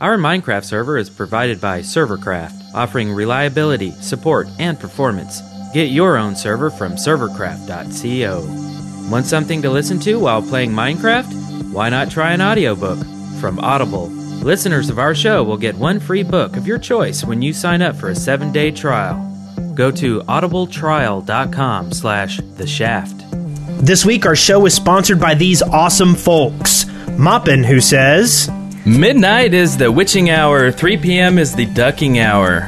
Our Minecraft server is provided by ServerCraft, offering reliability, support, and performance. Get your own server from servercraft.co. Want something to listen to while playing Minecraft? Why not try an audiobook from Audible? Listeners of our show will get one free book of your choice when you sign up for a 7-day trial. Go to audibletrial.com/theshaft. This week, our show is sponsored by these awesome folks. Moppin, who says... Midnight is the witching hour. 3 p.m. is the ducking hour.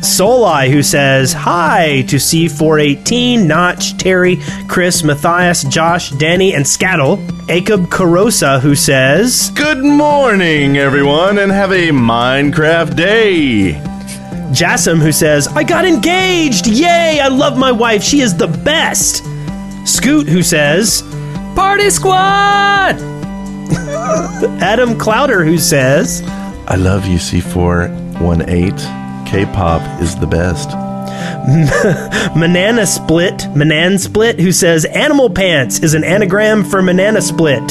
Soli, who says hi to C418, Notch, Terry, Chris, Matthias, Josh, Danny, and Scattle. Jacob Carosa, who says good morning, everyone, and have a Minecraft day. Jassim, who says I got engaged. Yay, I love my wife. She is the best. Scoot, who says party squad. Adam Clouder, who says I love you, C418. K-pop is the best. Manan Split, who says animal pants is an anagram for Manana Split.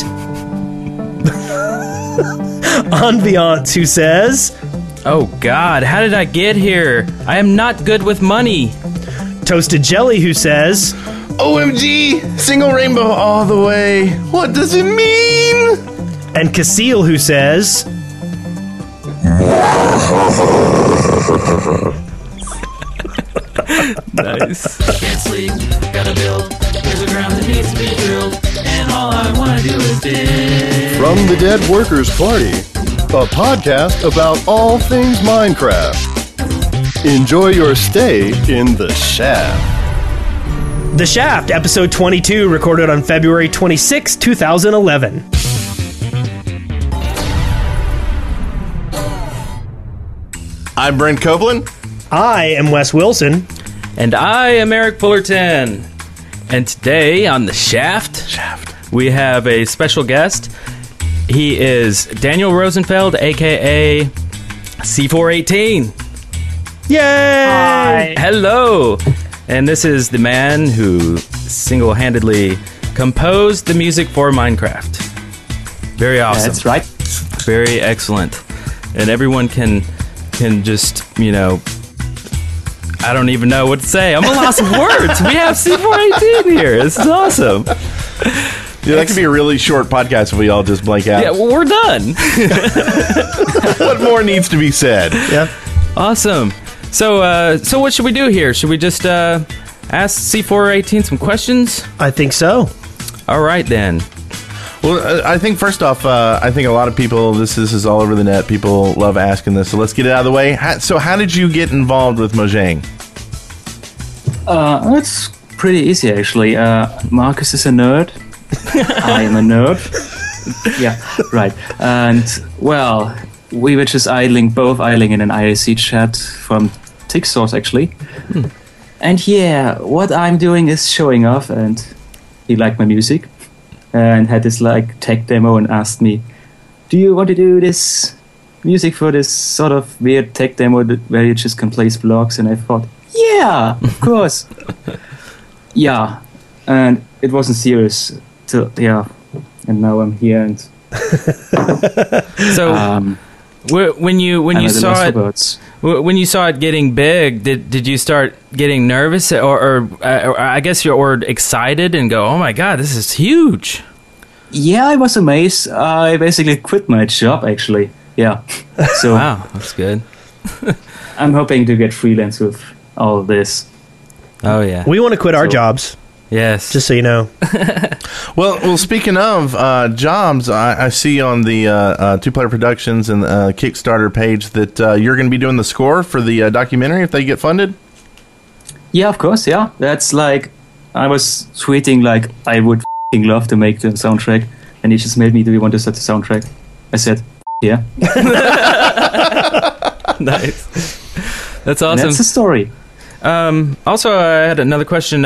Enviance, who says oh god, how did I get here? I am not good with money. Toasted Jelly, who says OMG, single rainbow all the way. What does it mean? And Casil, who says nice. Can't sleep, gotta build. There's a ground that needs to be drilled, and all I wanna do is dig. From the Dead Workers Party, a podcast about all things Minecraft. Enjoy your stay in the Shaft. The Shaft, episode 22, recorded on February 26, 2011. I'm Brent Copeland. I am Wes Wilson. And I am Eric Fullerton. And today on The Shaft, we have a special guest. He is Daniel Rosenfeld, a.k.a. C418. Yay! Hi. Hello. And this is the man who single-handedly composed the music for Minecraft. Very awesome. Yeah, that's right. Very excellent. And everyone can just, you know, I don't even know what to say. I'm a loss of words. We have C418 here. This is awesome. Yeah, that could be a really short podcast if we all just blank out. Yeah, well, we're done. What more needs to be said? Yep. Awesome. So what should we do here? Should we just ask C418 some questions? I think so. All right, then. Well, I think first off, I think a lot of people, this is all over the net. People love asking this, so let's get it out of the way. So how did you get involved with Mojang? It's pretty easy, actually. Markus is a nerd. I am a nerd. Yeah, right. And, well... we were just idling in an IRC chat from Six Source, actually. Hmm. And yeah, what I'm doing is showing off, and he liked my music and had this like tech demo and asked me, do you want to do this music for this sort of weird tech demo where you just can place blocks? And I thought, yeah, of course. Yeah. And it wasn't serious till, yeah. And now I'm here and... So... When you saw it getting big, did you start getting nervous or I guess you're excited and go, oh my god, this is huge? Yeah, I was amazed. I basically quit my job, actually. Yeah. So wow, that's good. I'm hoping to get freelance with all of this. Oh yeah, we want to quit our jobs. Yes. Just so you know. Well, speaking of jobs, I see on the Two Player Productions and Kickstarter page that you're going to be doing the score for the documentary if they get funded? Yeah, of course, yeah. That's like, I was tweeting like, I would f***ing love to make the soundtrack, and he just made me, do you want to set the soundtrack? I said, yeah. Nice. That's awesome. And that's the story. Also, I had another question.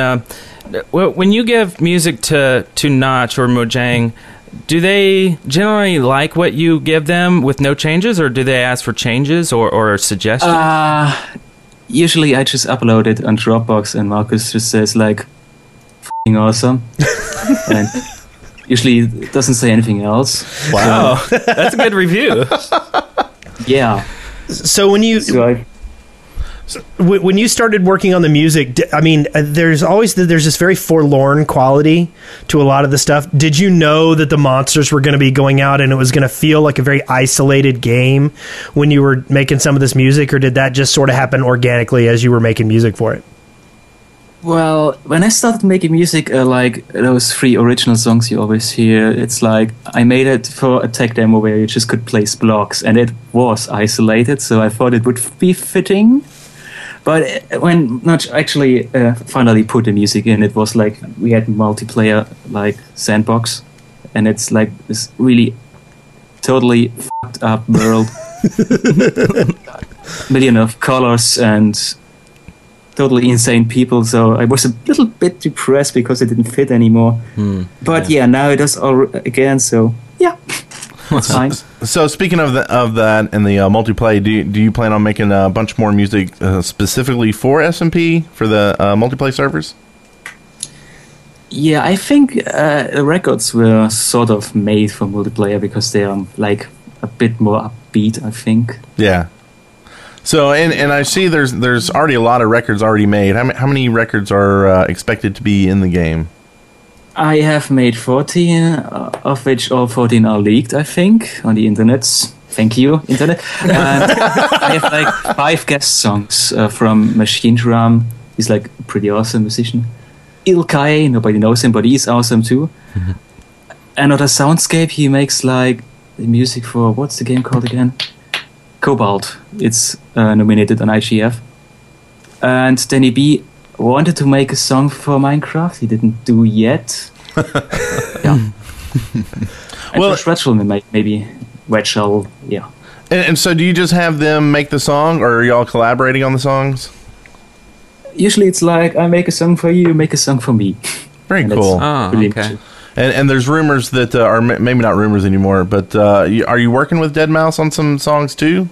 When you give music to Notch or Mojang, do they generally like what you give them with no changes, or do they ask for changes or suggestions? Usually I just upload it on Dropbox and Markus just says, like, f***ing awesome. And usually it doesn't say anything else. Wow. So, that's a good review. Yeah. So when you when you started working on the music, I mean, there's always there's this very forlorn quality to a lot of the stuff. Did you know that the monsters were going to be going out and it was going to feel like a very isolated game when you were making some of this music, or did that just sort of happen organically as you were making music for it? Well, when I started making music, like those three original songs you always hear, it's like I made it for a tech demo where you just could place blocks, and it was isolated, so I thought it would be fitting. But when Notch actually finally put the music in, it was like we had multiplayer, like sandbox, and it's like this really totally fucked up world, million of colors and totally insane people, so I was a little bit depressed because it didn't fit anymore. But yeah, now it does all again, so yeah, it's fine. So speaking of that and the multiplayer, do you plan on making a bunch more music specifically for SMP for the multiplayer servers? Yeah, I think the records were sort of made for multiplayer because they are like a bit more upbeat, I think. Yeah. So and I see there's already a lot of records already made. How many records are expected to be in the game? I have made 14, of which all 14 are leaked, I think, on the internet. Thank you, internet. And I have like 5 guest songs from Machine Drum. He's like a pretty awesome musician. Ilkay, nobody knows him, but he's awesome too. Mm-hmm. Another soundscape, he makes like the music for, what's the game called again? Cobalt. It's nominated on IGF. And Danny B. wanted to make a song for Minecraft. He didn't do yet. Yeah. Well, maybe Wedgell. Yeah. And so, do you just have them make the song, or are y'all collaborating on the songs? Usually, it's like I make a song for you, make a song for me. Very and cool. Oh, really okay. Much. And there's rumors that are maybe not rumors anymore, but are you working with Deadmau5 on some songs too?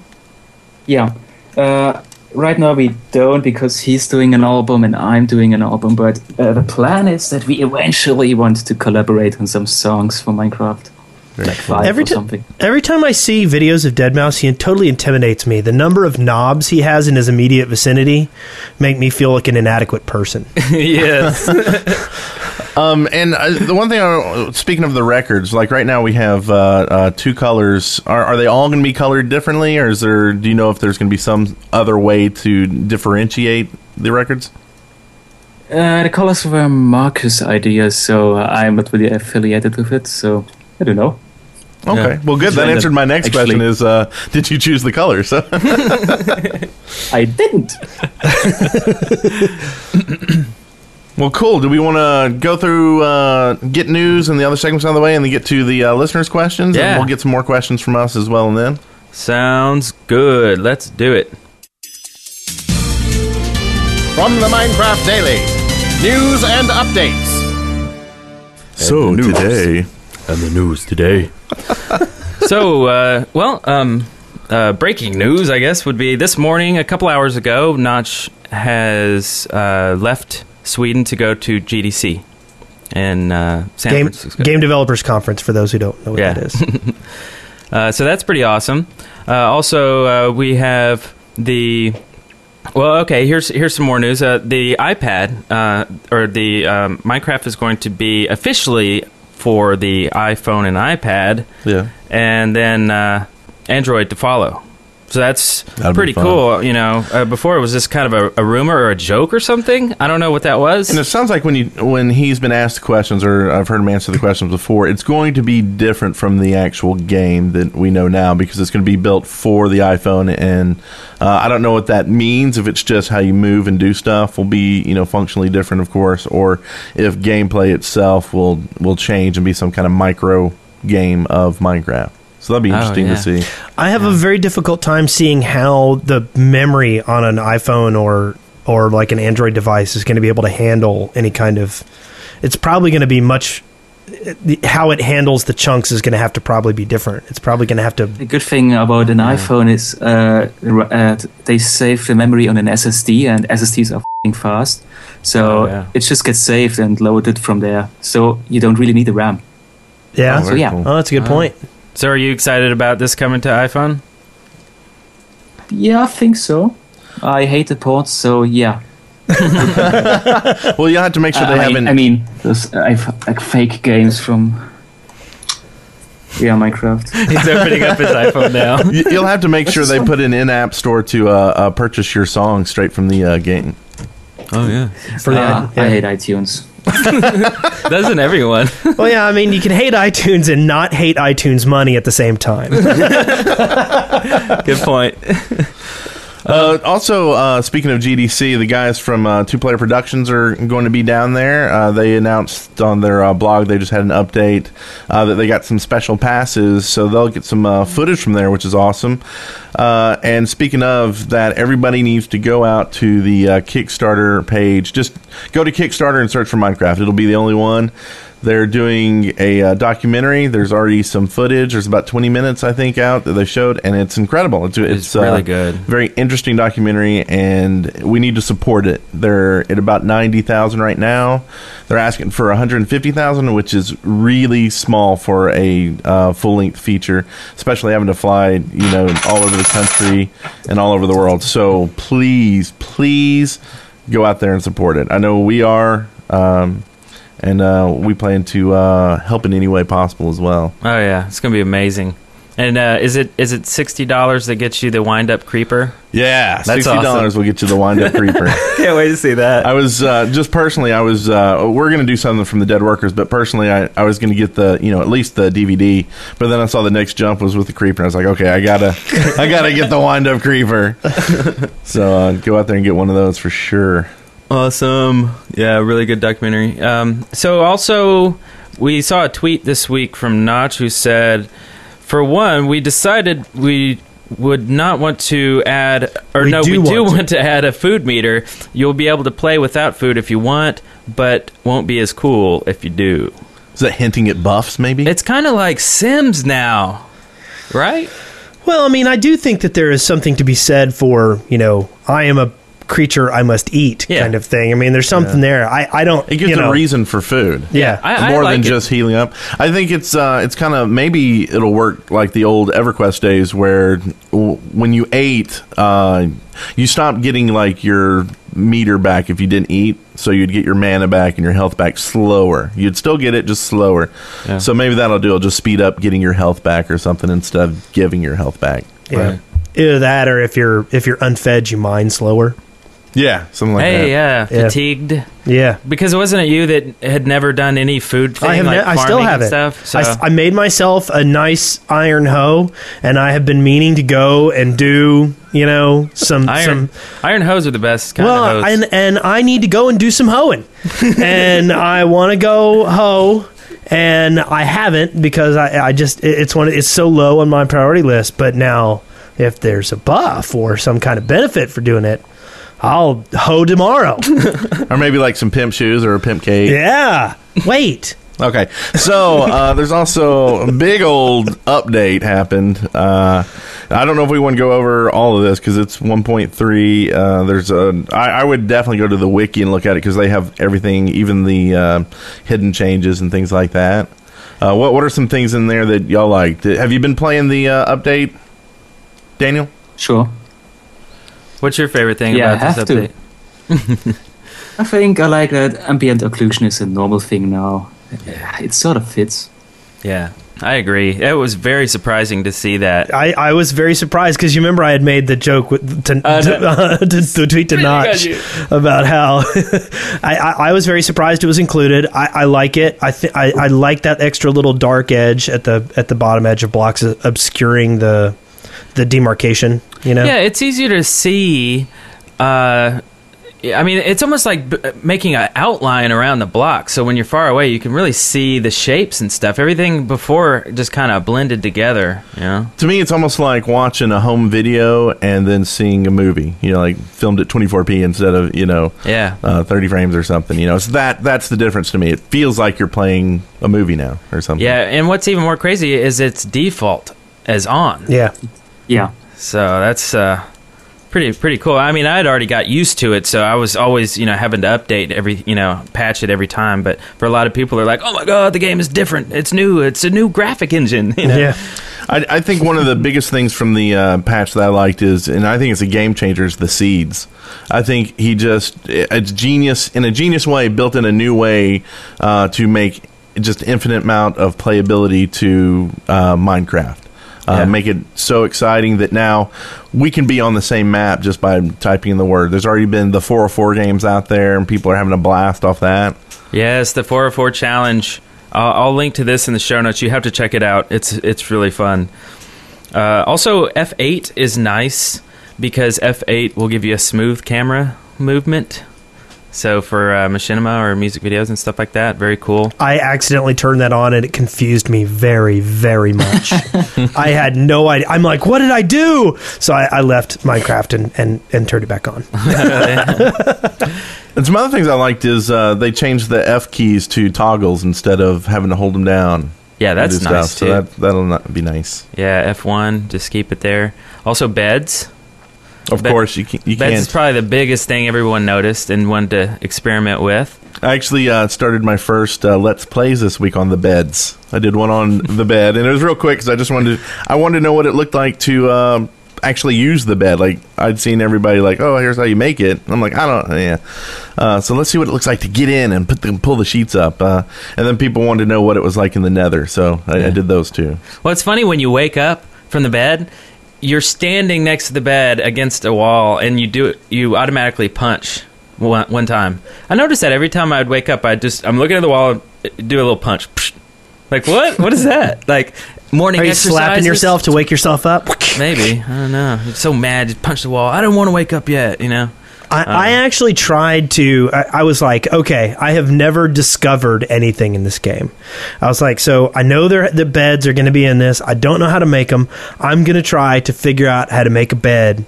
Yeah. Right now we don't, because he's doing an album and I'm doing an album, but the plan is that we eventually want to collaborate on some songs for Minecraft. Like 5 or something. Every time I see videos of Deadmau5, he totally intimidates me. The number of knobs he has in his immediate vicinity make me feel like an inadequate person. Yes. And the one thing, speaking of the records, like right now we have 2 colors. Are they all going to be colored differently, or is there? Do you know if there's going to be some other way to differentiate the records? The colors were Markus' ideas, so I'm not really affiliated with it, so I don't know. Okay, yeah. Well, good. That answered my next question is, did you choose the colors? I didn't. Well, cool. Do we want to go through, get news and the other segments out of the way, and then get to the listeners' questions? Yeah. And we'll get some more questions from us as well, and then. Sounds good. Let's do it. From the Minecraft Daily, news and updates. So today, and the news today. So, breaking news, I guess, would be this morning, a couple hours ago, Notch has left Sweden to go to GDC in San Francisco. Game Developers Conference, for those who don't know what that is. So that's pretty awesome. Also, we have the... Well, okay, here's some more news. The iPad, or the Minecraft is going to be officially for the iPhone and iPad, and then Android to follow. So that's pretty cool, you know. Before it was just kind of a rumor or a joke or something. I don't know what that was. And it sounds like when he's been asked questions, or I've heard him answer the questions before, it's going to be different from the actual game that we know now, because it's going to be built for the iPhone. And I don't know what that means. If it's just how you move and do stuff will be, you know, functionally different, of course, or if gameplay itself will change and be some kind of micro game of Minecraft. So that'd be interesting to see. I have a very difficult time seeing how the memory on an iPhone or like an Android device is going to be able to handle any kind of... It's probably going to be much... How it handles the chunks is going to have to probably be different. It's probably going to have to... The good thing about an iPhone is they save the memory on an SSD, and SSDs are f***ing fast. So it just gets saved and loaded from there. So you don't really need the RAM. Yeah. Oh, that's a good point. So are you excited about this coming to iPhone? Yeah, I think so. I hated ports, so yeah. Well, you have to make sure they haven't. I mean, there's like fake games from. Yeah, Minecraft. He's opening up his iPhone now. You'll have to make sure they put an in-app store to purchase your song straight from the game. Oh yeah, for that. I hate iTunes. Doesn't everyone? Well, yeah, I mean, you can hate iTunes and not hate iTunes money at the same time. Good point. Also, speaking of GDC, the guys from Two Player Productions are going to be down there. They announced on their blog, they just had an update that they got some special passes, so they'll get some footage from there, which is awesome. And speaking of that, everybody needs to go out to the Kickstarter page. Just go to Kickstarter and search for Minecraft. It'll be the only one. They're doing a documentary. There's already some footage. There's about 20 minutes, I think, out that they showed, and it's incredible. It's really good. Very interesting documentary, and we need to support it. They're at about 90,000 right now. They're asking for 150,000, which is really small for a full-length feature, especially having to fly, all over the country and all over the world. So please, please go out there and support it. I know we are. And we plan to help in any way possible as well. Oh, yeah. It's going to be amazing. And is it $60 that gets you the wind-up creeper? Yeah, that's $60 awesome. Will get you the wind-up creeper. Can't wait to see that. I was, just personally, we're going to do something from the Dead Workers, but personally, I was going to get the, at least the DVD, but then I saw the next jump was with the creeper, and I was like, okay, I gotta get the wind-up creeper. So go out there and get one of those for sure. Awesome. Yeah, really good documentary. So also, we saw a tweet this week from Notch who said, for one, we decided we would not want to add, we do want to add a food meter. You'll be able to play without food if you want, but won't be as cool if you do. Is that hinting at buffs, maybe? It's kind of like Sims now, right? Well, I mean, I do think that there is something to be said for, I am a creature I must eat kind of thing. I mean, there's something there. I don't. It gives a reason for food. Yeah, more like than it. Just healing up. I think it's kind of, maybe it'll work like the old EverQuest days where when you ate, you stopped getting like your meter back if you didn't eat, so you'd get your mana back and your health back slower. You'd still get it, just slower. Yeah. So maybe that'll do. It'll just speed up getting your health back or something instead of giving your health back. Yeah, right. Either that or if you're unfed, you mine slower. Yeah, something like that. Yeah, fatigued. Yeah, because wasn't it you that had never done any food thing? I still have it. Stuff, so. I made myself a nice iron hoe, and I have been meaning to go and do some iron hoes are the best kind of hoes. And I need to go and do some hoeing, and I want to go hoe. And I haven't because it's so low on my priority list. But now, if there's a buff or some kind of benefit for doing it, I'll hoe tomorrow. Or maybe like some pimp shoes or a pimp cake. Yeah. Wait. Okay. So there's also a big old update happened. I don't know if we want to go over all of this because it's 1.3. I would definitely go to the wiki and look at it because they have everything, even the hidden changes and things like that. What are some things in there that y'all liked? Have you been playing the update, Daniel? Sure. What's your favorite thing about this update? I think I like that ambient occlusion is a normal thing now. It sort of fits. Yeah, I agree. It was very surprising to see that. I was very surprised because you remember I had made the joke to tweet to Notch about how I was very surprised it was included. I like it. I like that extra little dark edge at the bottom edge of blocks obscuring the demarcation, Yeah, it's easier to see. I mean, it's almost like making an outline around the block. So when you're far away, you can really see the shapes and stuff. Everything before just kind of blended together. To me, it's almost like watching a home video and then seeing a movie. Like filmed at 24p instead of 30 frames or something. It's that's the difference to me. It feels like you're playing a movie now or something. Yeah, and what's even more crazy is its default is on. Yeah. So that's pretty cool. I mean, I had already got used to it, so I was always, having to update every, patch it every time. But for a lot of people, they're like, "Oh my god, the game is different. It's new. It's a new graphic engine." Yeah. I think one of the biggest things from the patch that I liked is, and I think it's a game changer, is the seeds. I think he just, it's genius, in a genius way, built in a new way to make just infinite amount of playability to Minecraft. Yeah. Make it so exciting that now we can be on the same map just by typing in the word. There's already been the 404 games out there, and people are having a blast off that. Yes, the 404 challenge. I'll link to this in the show notes. You have to check it out. It's really fun. Also, F8 is nice because F8 will give you a smooth camera movement. So for machinima or music videos and stuff like that, very cool. I accidentally turned that on and it confused me very, very much. I had no idea. I'm like, what did I do? So I left Minecraft and turned it back on. And some other things I liked is they changed the F keys to toggles instead of having to hold them down. Yeah, that's nice too. So that'll be nice. Yeah, F1, just keep it there. Also beds. Of course, you can't. Beds is probably the biggest thing everyone noticed and wanted to experiment with. I actually started my first Let's Plays this week on the beds. I did one on the bed, and it was real quick because I wanted to know what it looked like to actually use the bed. Like, I'd seen everybody like, oh, here's how you make it. I'm like, so let's see what it looks like to get in and pull the sheets up. And then people wanted to know what it was like in the nether, so I did those too. Well, it's funny when you wake up from the bed, you're standing next to the bed against a wall, and you automatically punch one time. I noticed that every time I would wake up, I'm looking at the wall, and do a little punch. Like, what? What is that? Like, morning exercises? Are you slapping yourself to wake yourself up? Maybe. I don't know. I'm so mad, just punch the wall. I don't want to wake up yet, you know? I actually tried to... I was like, okay, I have never discovered anything in this game. I was like, so I know the beds are going to be in this. I don't know how to make them. I'm going to try to figure out how to make a bed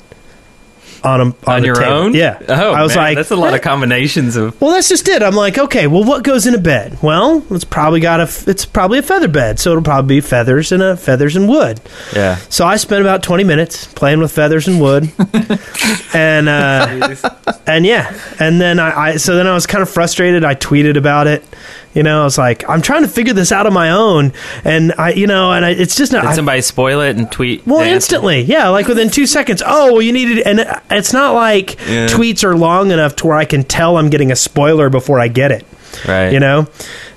on your table. Own? Yeah. Oh, I was like, that's a lot of combinations of... Well, that's just it. I'm like, okay, well, what goes in a bed? Well, it's probably a feather bed, so it'll probably be feathers and wood. Yeah. So I spent about 20 minutes playing with feathers and wood, and then I was kind of frustrated. I tweeted about it. You know, I was like, I'm trying to figure this out on my own, and it's just not. Did somebody spoil it and tweet? Well, instantly, yeah, like within 2 seconds. Oh, well, you needed, and it's not like tweets are long enough to where I can tell I'm getting a spoiler before I get it. Right. You know?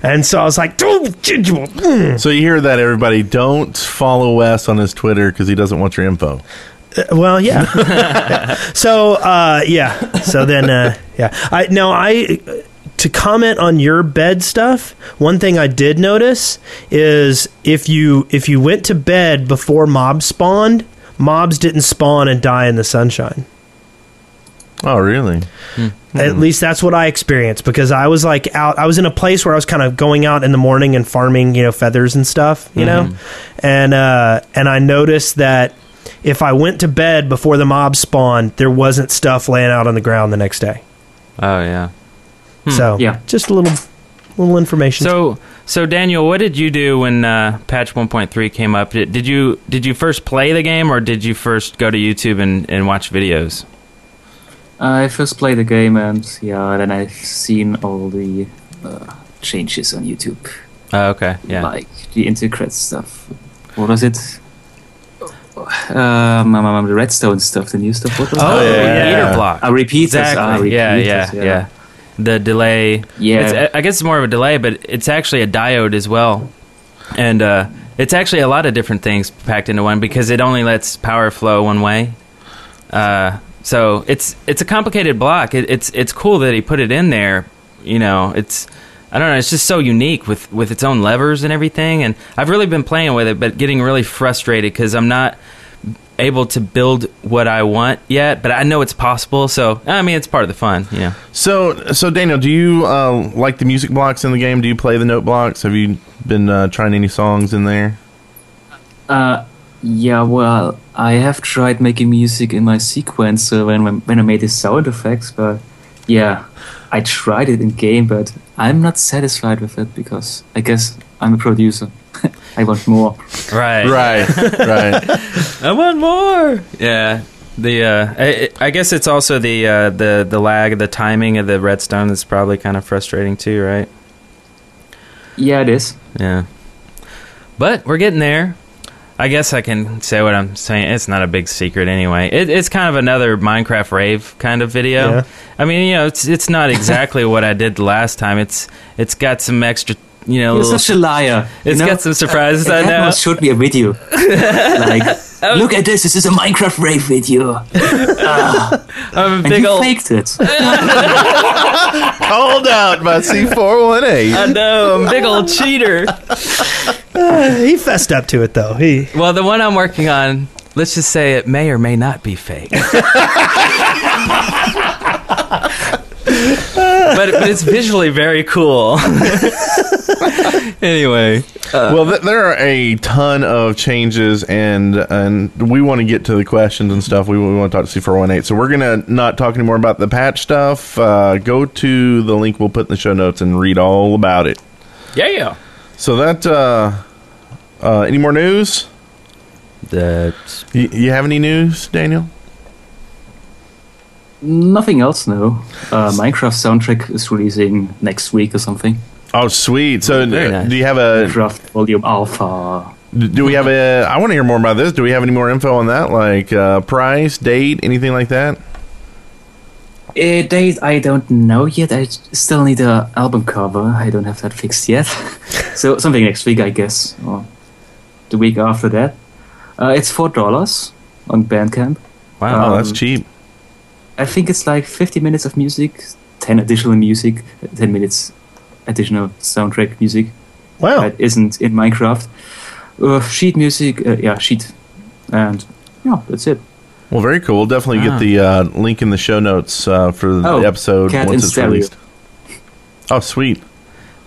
And so I was like... So you hear that, everybody. Don't follow Wes on his Twitter because he doesn't want your info. Well, yeah. So, yeah. So then, yeah. To comment on your bed stuff, one thing I did notice is if you went to bed before mobs spawned, mobs didn't spawn and die in the sunshine. Oh, really? Hmm. At least that's what I experienced, because I was like out. I was in a place where I was kind of going out in the morning and farming, you know, feathers and stuff, you know, and I noticed that if I went to bed before the mobs spawned, there wasn't stuff laying out on the ground the next day. Oh, yeah. So, yeah. Just a little information. So Daniel, what did you do when patch 1.3 came up? Did you first play the game, or did you first go to YouTube and watch videos? I first played the game, and then I've seen all the changes on YouTube. Oh, okay. Yeah. Like the Intercred stuff. What was it? The Redstone stuff, the new stuff. What was it? Repeater block. Repeaters. Exactly. Yeah. The delay, it's, I guess it's more of a delay, but it's actually a diode as well, and it's actually a lot of different things packed into one because it only lets power flow one way. So it's a complicated block. It's cool that he put it in there. You know, I don't know. It's just so unique with its own levers and everything. And I've really been playing with it, but getting really frustrated because I'm not able to build what I want yet, but I know it's possible, so I mean it's part of the fun, you know. So Daniel, do you like the music blocks in the game? Do you play the note blocks? Have you been trying any songs in there? Yeah, well, I have tried making music in my sequencer when I made the sound effects, but yeah, I tried it in game, but I'm not satisfied with it because I guess I'm a producer. I want more. Right. I want more. Yeah. The I guess it's also the lag, the timing of the redstone is probably kind of frustrating too, right? Yeah, it is. Yeah. But we're getting there. I guess I can say what I'm saying. It's not a big secret anyway. It's kind of another Minecraft rave kind of video. Yeah. I mean, you know, it's not exactly what I did last time. It's got some extra, you know. You're little, such a liar. It's got some surprises. I know. It should be a video. Like, look at this. This is a Minecraft rave video. I'm a big and you faked it. Called out by C418. I know. I'm a big old cheater. He fessed up to it, though. Well, the one I'm working on, let's just say it may or may not be fake. But it's visually very cool. Anyway. Well, there are a ton of changes, and we want to get to the questions and stuff. We want to talk to C418. So we're going to not talk anymore about the patch stuff. Go to the link we'll put in the show notes and read all about it. Yeah. So that, any more news? You have any news, Daniel? Nothing else, no. Minecraft soundtrack is releasing next week or something. Oh, sweet. So nice. Do you have a... Minecraft Volume Alpha. Do we have a... I want to hear more about this. Do we have any more info on that? Like price, date, anything like that? Date, I don't know yet. I still need an album cover. I don't have that fixed yet. So something next week, I guess. Or the week after that. It's $4 on Bandcamp. Wow, that's cheap. I think it's like 50 minutes of music, 10 additional music, 10 minutes additional soundtrack music. Wow. That isn't in Minecraft. Sheet music, sheet. And yeah, that's it. Well, very cool. We'll definitely get the link in the show notes for the episode once it's released. Oh, sweet.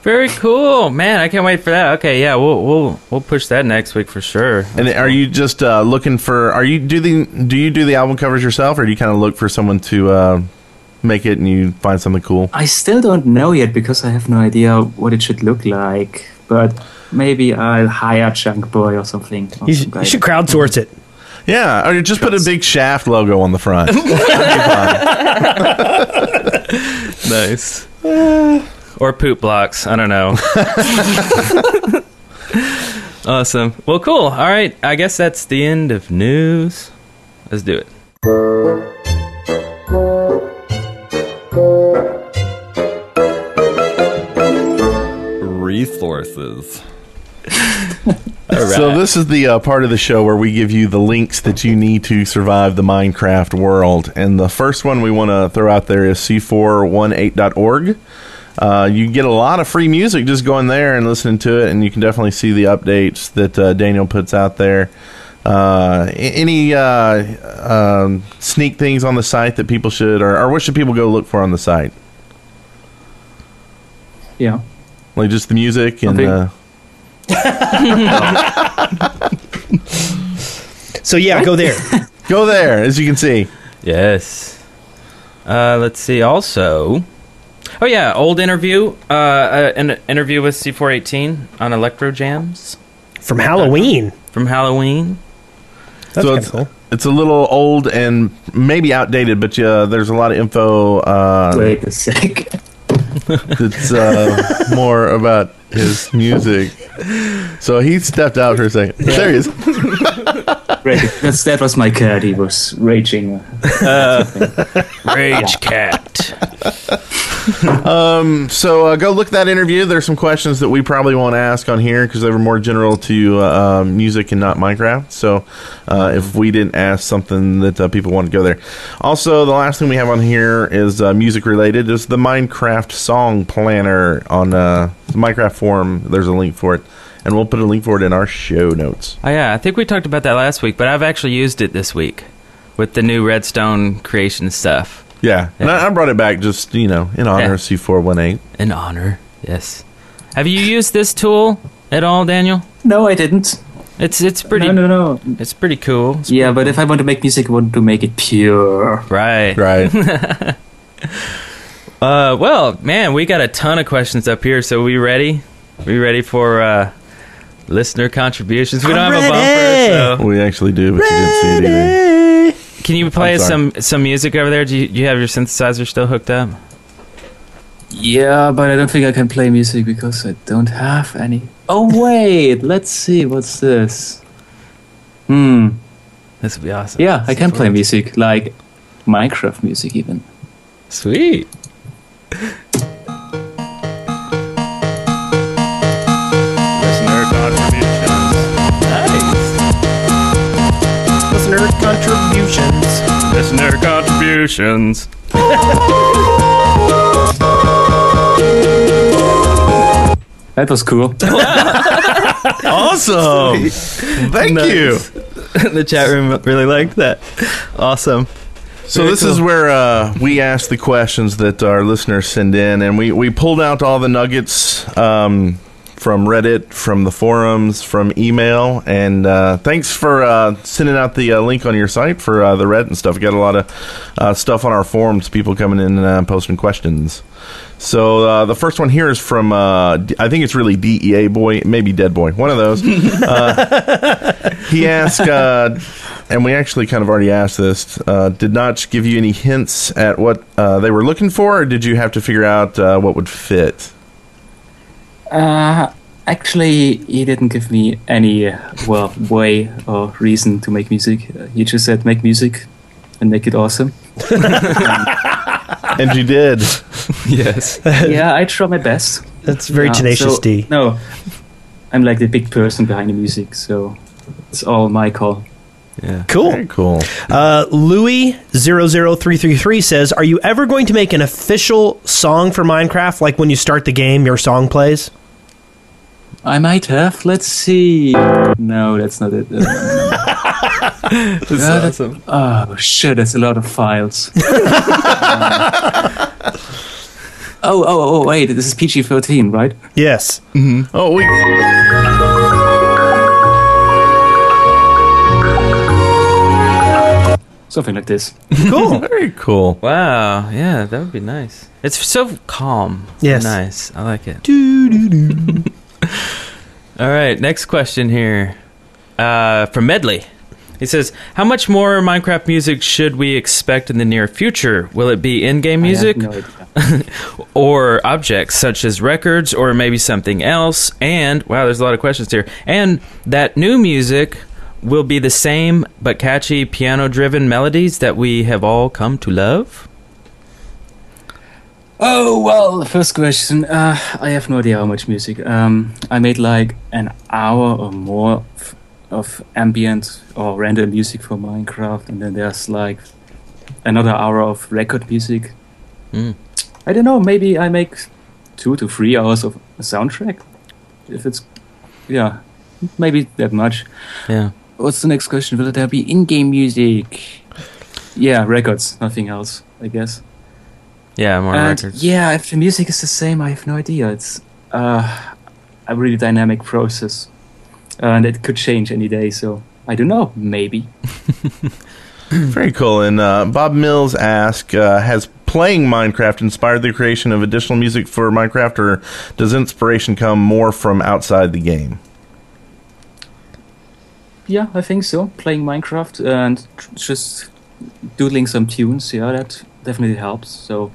Very cool, man! I can't wait for that. Okay, yeah, we'll push that next week for sure. And are you just looking for? Do you do the album covers yourself, or do you kind of look for someone to make it and you find something cool? I still don't know yet because I have no idea what it should look like. But maybe I'll hire Chunk Boy or something. You should crowdsource it. Yeah, or just put a big Shaft logo on the front. Nice. Or poop blocks. I don't know. Awesome. Well, cool. All right. I guess that's the end of news. Let's do it. Resources. All right. So this is the part of the show where we give you the links that you need to survive the Minecraft world. And the first one we want to throw out there is c418.org. You get a lot of free music just going there and listening to it, and you can definitely see the updates that Daniel puts out there. Any sneak things on the site that people should, or what should people go look for on the site? Yeah. Like just the music and... So yeah, go there. Go there, as you can see. Yes. Let's see, also... Oh, yeah, old interview, an interview with C418 on Electro Jams. From Halloween. That's kind of cool. It's a little old and maybe outdated, but there's a lot of info. Wait a sec. It's more about his music. So he stepped out for a second. Yeah. There he is. That was my cat. He was raging. Rage cat. So go look at that interview. There's some questions that we probably won't ask on here because they were more general to music and not Minecraft. So if we didn't ask something that people want to go there. Also, the last thing we have on here is music related. Is the Minecraft Song Planner on the Minecraft forum. There's a link for it. And we'll put a link for it in our show notes. Oh, yeah. I think we talked about that last week, but I've actually used it this week with the new redstone creation stuff. Yeah, and I brought it back just, you know, in honor of C418. In honor, yes. Have you used this tool at all, Daniel? No, I didn't. It's pretty... No. It's pretty cool. But if I want to make music, I want to make it pure. Right. Well, man, we got a ton of questions up here, so we ready? We ready for listener contributions? We don't have a bumper, so... We actually do, but you didn't see it either. Can you play us some music over there? Do you have your synthesizer still hooked up? Yeah, but I don't think I can play music because I don't have any. Oh, wait. Let's see. What's this? This would be awesome. Yeah, I can play music, like Minecraft music even. Sweet. Listener contributions. That was cool. Awesome. Thank you. The chat room really liked that. Awesome. So this is where we ask the questions that our listeners send in, and we pulled out all the nuggets from Reddit, from the forums, from email, and thanks for sending out the link on your site for the Reddit and stuff. We got a lot of stuff on our forums, people coming in and posting questions. So the first one here is from, I think it's really DEA Boy, maybe Dead Boy, one of those. He asked, and we actually kind of already asked this, did Notch give you any hints at what they were looking for, or did you have to figure out what would fit? Actually, he didn't give me any way or reason to make music. He just said, make music and make it awesome. And you did. Yes. Yeah, I try my best. That's very tenacious, D. No, I'm like the big person behind the music, so it's all my call. Yeah. Cool. Very cool. Louis00333 says, are you ever going to make an official song for Minecraft? Like when you start the game, your song plays? I might have. Let's see. No, that's not it. That's awesome. Oh, shit, that's a lot of files. Oh, wait, this is PG-13, right? Yes. Mm-hmm. Oh, wait. Something like this. Cool. Very cool. Wow. Yeah, that would be nice. It's so calm. Yes. Nice. I like it. All right, next question here from Medley. He says, how much more Minecraft music should we expect in the near future? Will it be in-game music or objects such as records or maybe something else? And, wow, there's a lot of questions here. And that new music will be the same but catchy piano-driven melodies that we have all come to love? Oh, well, the first question, I have no idea how much music. I made like an hour or more of ambient or random music for Minecraft, and then there's like another hour of record music. I don't know, maybe I make 2 to 3 hours of a soundtrack. If it's, yeah, maybe that much. Yeah. What's the next question? Will there be in-game music? Yeah, records, nothing else, I guess. Yeah, more records. Yeah, if the music is the same, I have no idea. It's a really dynamic process, and it could change any day. So I don't know. Maybe. Very cool. And Bob Mills asks, has playing Minecraft inspired the creation of additional music for Minecraft, or does inspiration come more from outside the game? Yeah, I think so. Playing Minecraft and just doodling some tunes. Yeah, that definitely helps. So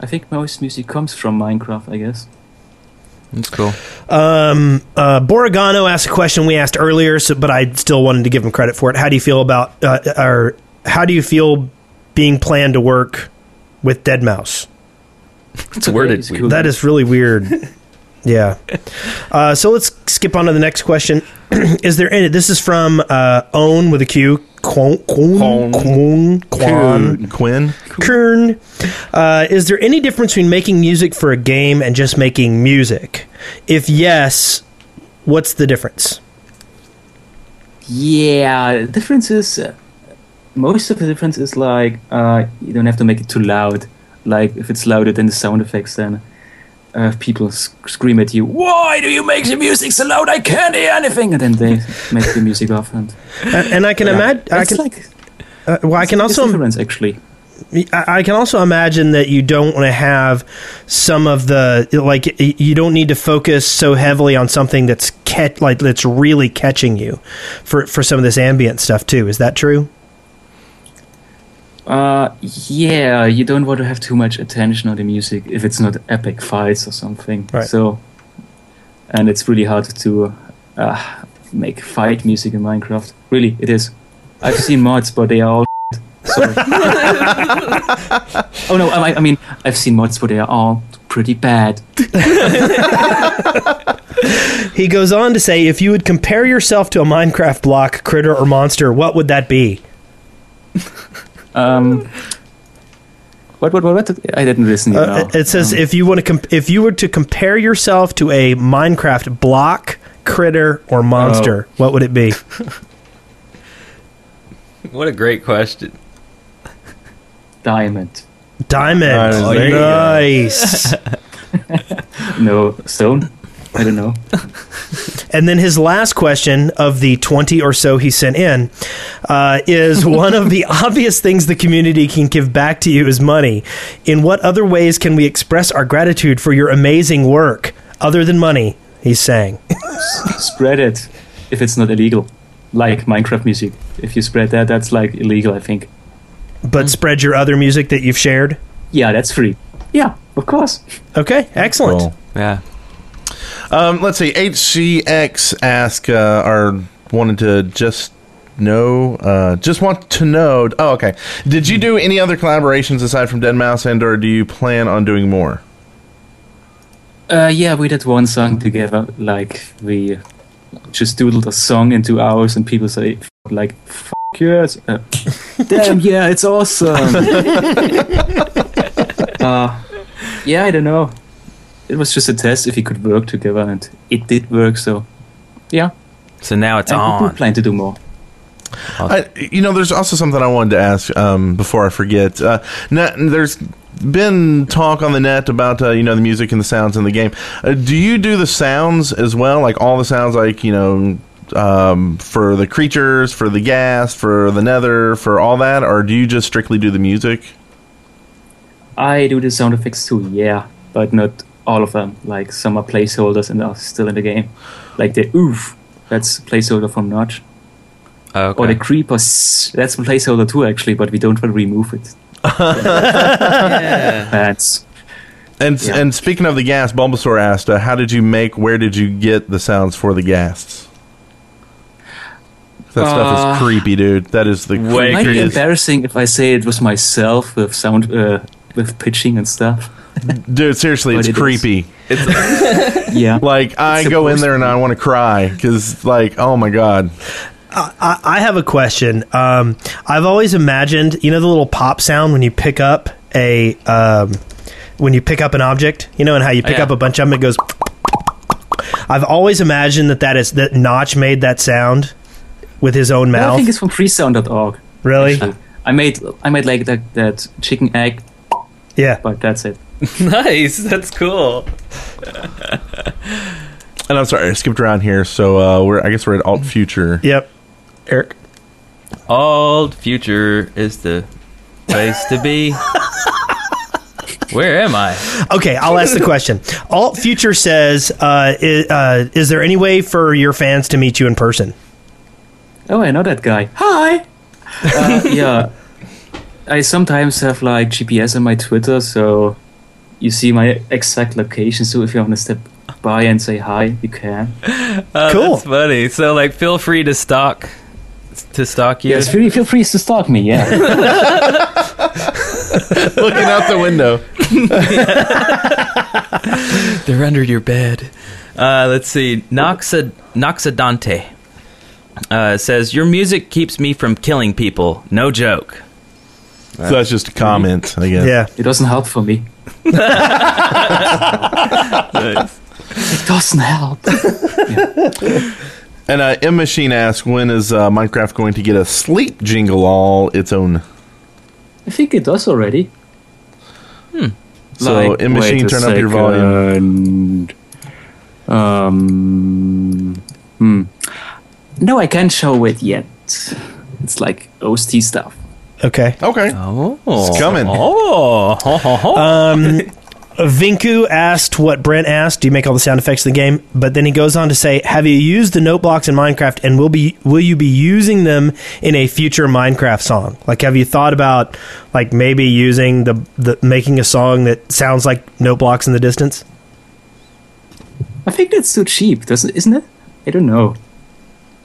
I think most music comes from Minecraft, I guess. That's cool. Boragano asked a question we asked earlier, but I still wanted to give him credit for it. How do you feel about, or how do you feel being planned to work with Deadmau5? It's worded. Cool. That is really weird. Yeah. So let's skip on to the next question. Is there any? This is from Own with a Q. Quinn. Is there any difference between making music for a game and just making music? If yes, what's the difference? Yeah, the difference is most of the difference is like you don't have to make it too loud. Like if it's louder than the sound effects, then people scream at you, why do you make the music so loud? I can't hear anything. And then they make the music off. And I can imagine. I can also imagine that you don't want to have some of the, like, you don't need to focus so heavily on something that's that's really catching you for some of this ambient stuff too. Is that true? Yeah, you don't want to have too much attention on the music if it's not epic fights or something. Right. So, and it's really hard to make fight music in Minecraft. Really, it is. I've seen mods, but they are all sorry. Oh no, I mean, I've seen mods, but they are all pretty bad. He goes on to say, if you would compare yourself to a Minecraft block, critter, or monster, what would that be? What? I didn't listen. It says if you were to compare yourself to a Minecraft block, critter, or monster, what would it be? What a great question. Diamond. Oh, nice. No, stone. I don't know. And then his last question of the 20 or so he sent in is, one of the obvious things the community can give back to you is money. In what other ways can we express our gratitude for your amazing work other than money? He's saying. Spread it if it's not illegal. Like Minecraft music. If you spread that, that's like illegal, I think. But spread your other music that you've shared? Yeah, that's free. Yeah, of course. Okay, excellent. Cool. Yeah. Let's see. HCX asked, or wanted to just know, just want to know. Oh, okay. Did you do any other collaborations aside from Deadmau5, and or do you plan on doing more? Yeah, we did one song together. Like, we just doodled a song in 2 hours, and people say, like, fuck yes. Damn, yeah, it's awesome. Yeah, I don't know. It was just a test if you could work together, and it did work, so yeah. So now it's on. We plan to do more. You know, there's also something I wanted to ask before I forget. There's been talk on the net about, you know, the music and the sounds in the game. Do you do the sounds as well? Like all the sounds, like, you know, for the creatures, for the gas, for the nether, for all that? Or do you just strictly do the music? I do the sound effects too, yeah, but not all of them. Like, some are placeholders and are still in the game. Like the oof, that's placeholder from Notch. Okay. Or the creepers, that's a placeholder too, actually, but we don't want to remove it. Yeah. And speaking of the gas, Bulbasaur asked, how did you make, where did you get the sounds for the gas? That stuff is creepy, dude. That is the creepiest. It might be embarrassing if I say it was myself with sound, with pitching and stuff. Dude, seriously, it's creepy. It's yeah. Like, I go in there and I want to cry because, like, oh my god. I have a question. I've always imagined, you know, the little pop sound when you pick up a when you pick up an object, you know, and how you pick up a bunch of them, it goes. I've always imagined that Notch made that sound with his own mouth. I think it's from freesound.org. Really? Actually. I made like that chicken egg. Yeah, but that's it. Nice, that's cool. And I'm sorry, I skipped around here, so I guess we're at Alt Future. Yep, Eric. Alt Future is the place to be. Where am I? Okay, I'll ask the question. Alt Future says, "Is there any way for your fans to meet you in person?" Oh, I know that guy. Hi. Yeah. I sometimes have like GPS on my Twitter, so you see my exact location. So if you want to step by and say hi, you can. Cool, that's funny. So like, feel free to stalk you. Yes, feel free to stalk me. Yeah. Looking out the window. They're under your bed. Let's see. Noxadante says, "Your music keeps me from killing people. No joke." So that's just a comment, I guess. Yeah. It doesn't help for me. Nice. It doesn't help. Yeah. And M Machine asks, when is Minecraft going to get a sleep jingle all its own? I think it does already. So like, M Machine, turn up your volume. No, I can't show it yet. It's like OST stuff. Okay. Oh, it's coming. Vinku asked what Brent asked. Do you make all the sound effects in the game? But then he goes on to say, "Have you used the note blocks in Minecraft? And will you be using them in a future Minecraft song? Like, have you thought about like maybe using the making a song that sounds like note blocks in the distance?" I think that's too cheap, isn't it? I don't know.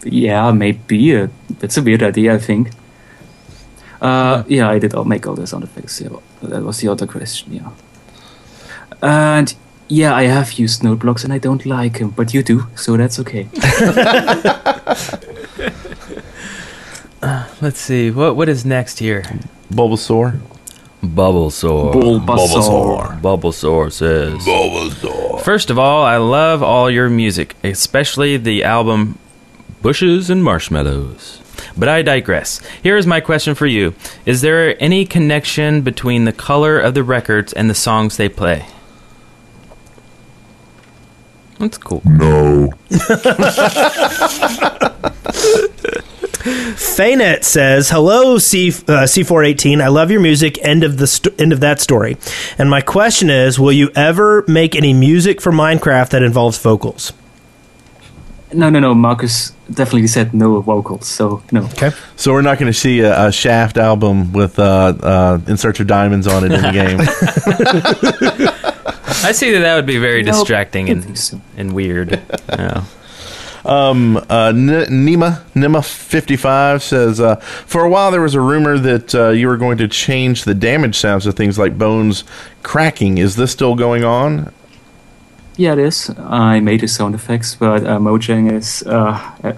yeah, maybe. That's a weird idea, I think. Yeah, I did make all the sound effects. Yeah, that was the other question, yeah. And yeah, I have used note blocks and I don't like them, but you do, so that's okay. Let's see, what is next here? Bulbasaur says, Bulbasaur. First of all, I love all your music, especially the album Bushes and Marshmallows. But I digress. Here is my question for you. Is there any connection between the color of the records and the songs they play? That's cool. No. Fainet says, hello, C418. I love your music. End of that story. And my question is, will you ever make any music for Minecraft that involves vocals? No. Markus definitely said no vocals, so no. Okay. So we're not going to see a Shaft album with In Search of Diamonds on it in the game. I see that would be very distracting and weird. Yeah. Nima55 says, for a while there was a rumor that you were going to change the damage sounds of things like bones cracking. Is this still going on? Yeah, it is. I made the sound effects, but Mojang is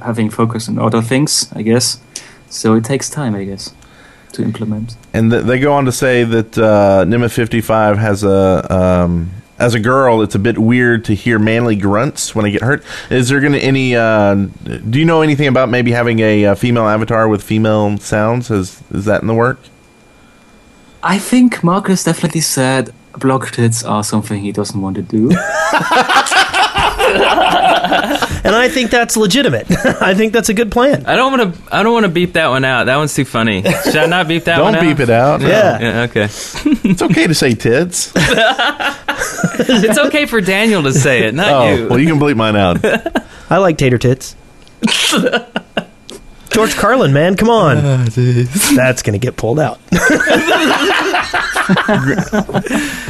having focus on other things, I guess. So it takes time, I guess, to implement. And they go on to say that Nima55 has a... as a girl, it's a bit weird to hear manly grunts when I get hurt. Is there going to any... do you know anything about maybe having a female avatar with female sounds? Is that in the work? I think Markus definitely said block tits are something he doesn't want to do. And I think that's legitimate. I think that's a good plan. I don't want to beep that one out. That one's too funny. Should I not beep that one out? Don't beep it out. No. Yeah, okay. It's okay to say tits. It's okay for Daniel to say it, not you. Well, you can bleep mine out. I like tater tits. George Carlin, man, come on. That's going to get pulled out.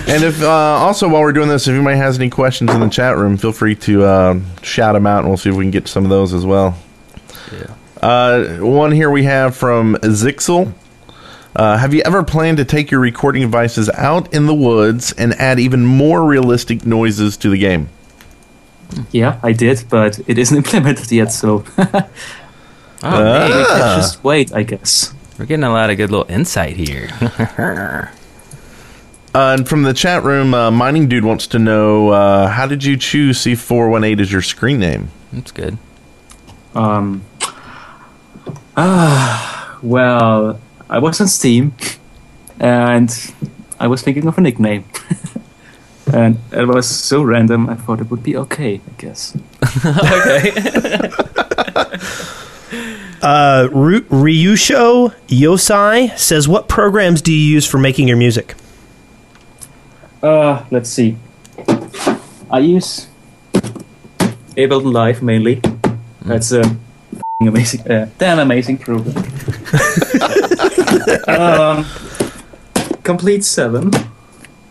And if also while we're doing this, if anybody has any questions in the chat room, feel free to shout them out, and we'll see if we can get some of those as well. Yeah. One here we have from Zixel. Have you ever planned to take your recording devices out in the woods and add even more realistic noises to the game? Yeah, I did, but it isn't implemented yet, so... Just wait, I guess. We're getting a lot of good little insight here. And from the chat room, Mining Dude wants to know, how did you choose C418 as your screen name? That's good. Well, I was on Steam, and I was thinking of a nickname. And it was so random, I thought it would be okay, I guess. Okay. Ryusho Yosai says, what programs do you use for making your music? Let's see. I use Ableton Live mainly. That's an amazing program. Complete 7.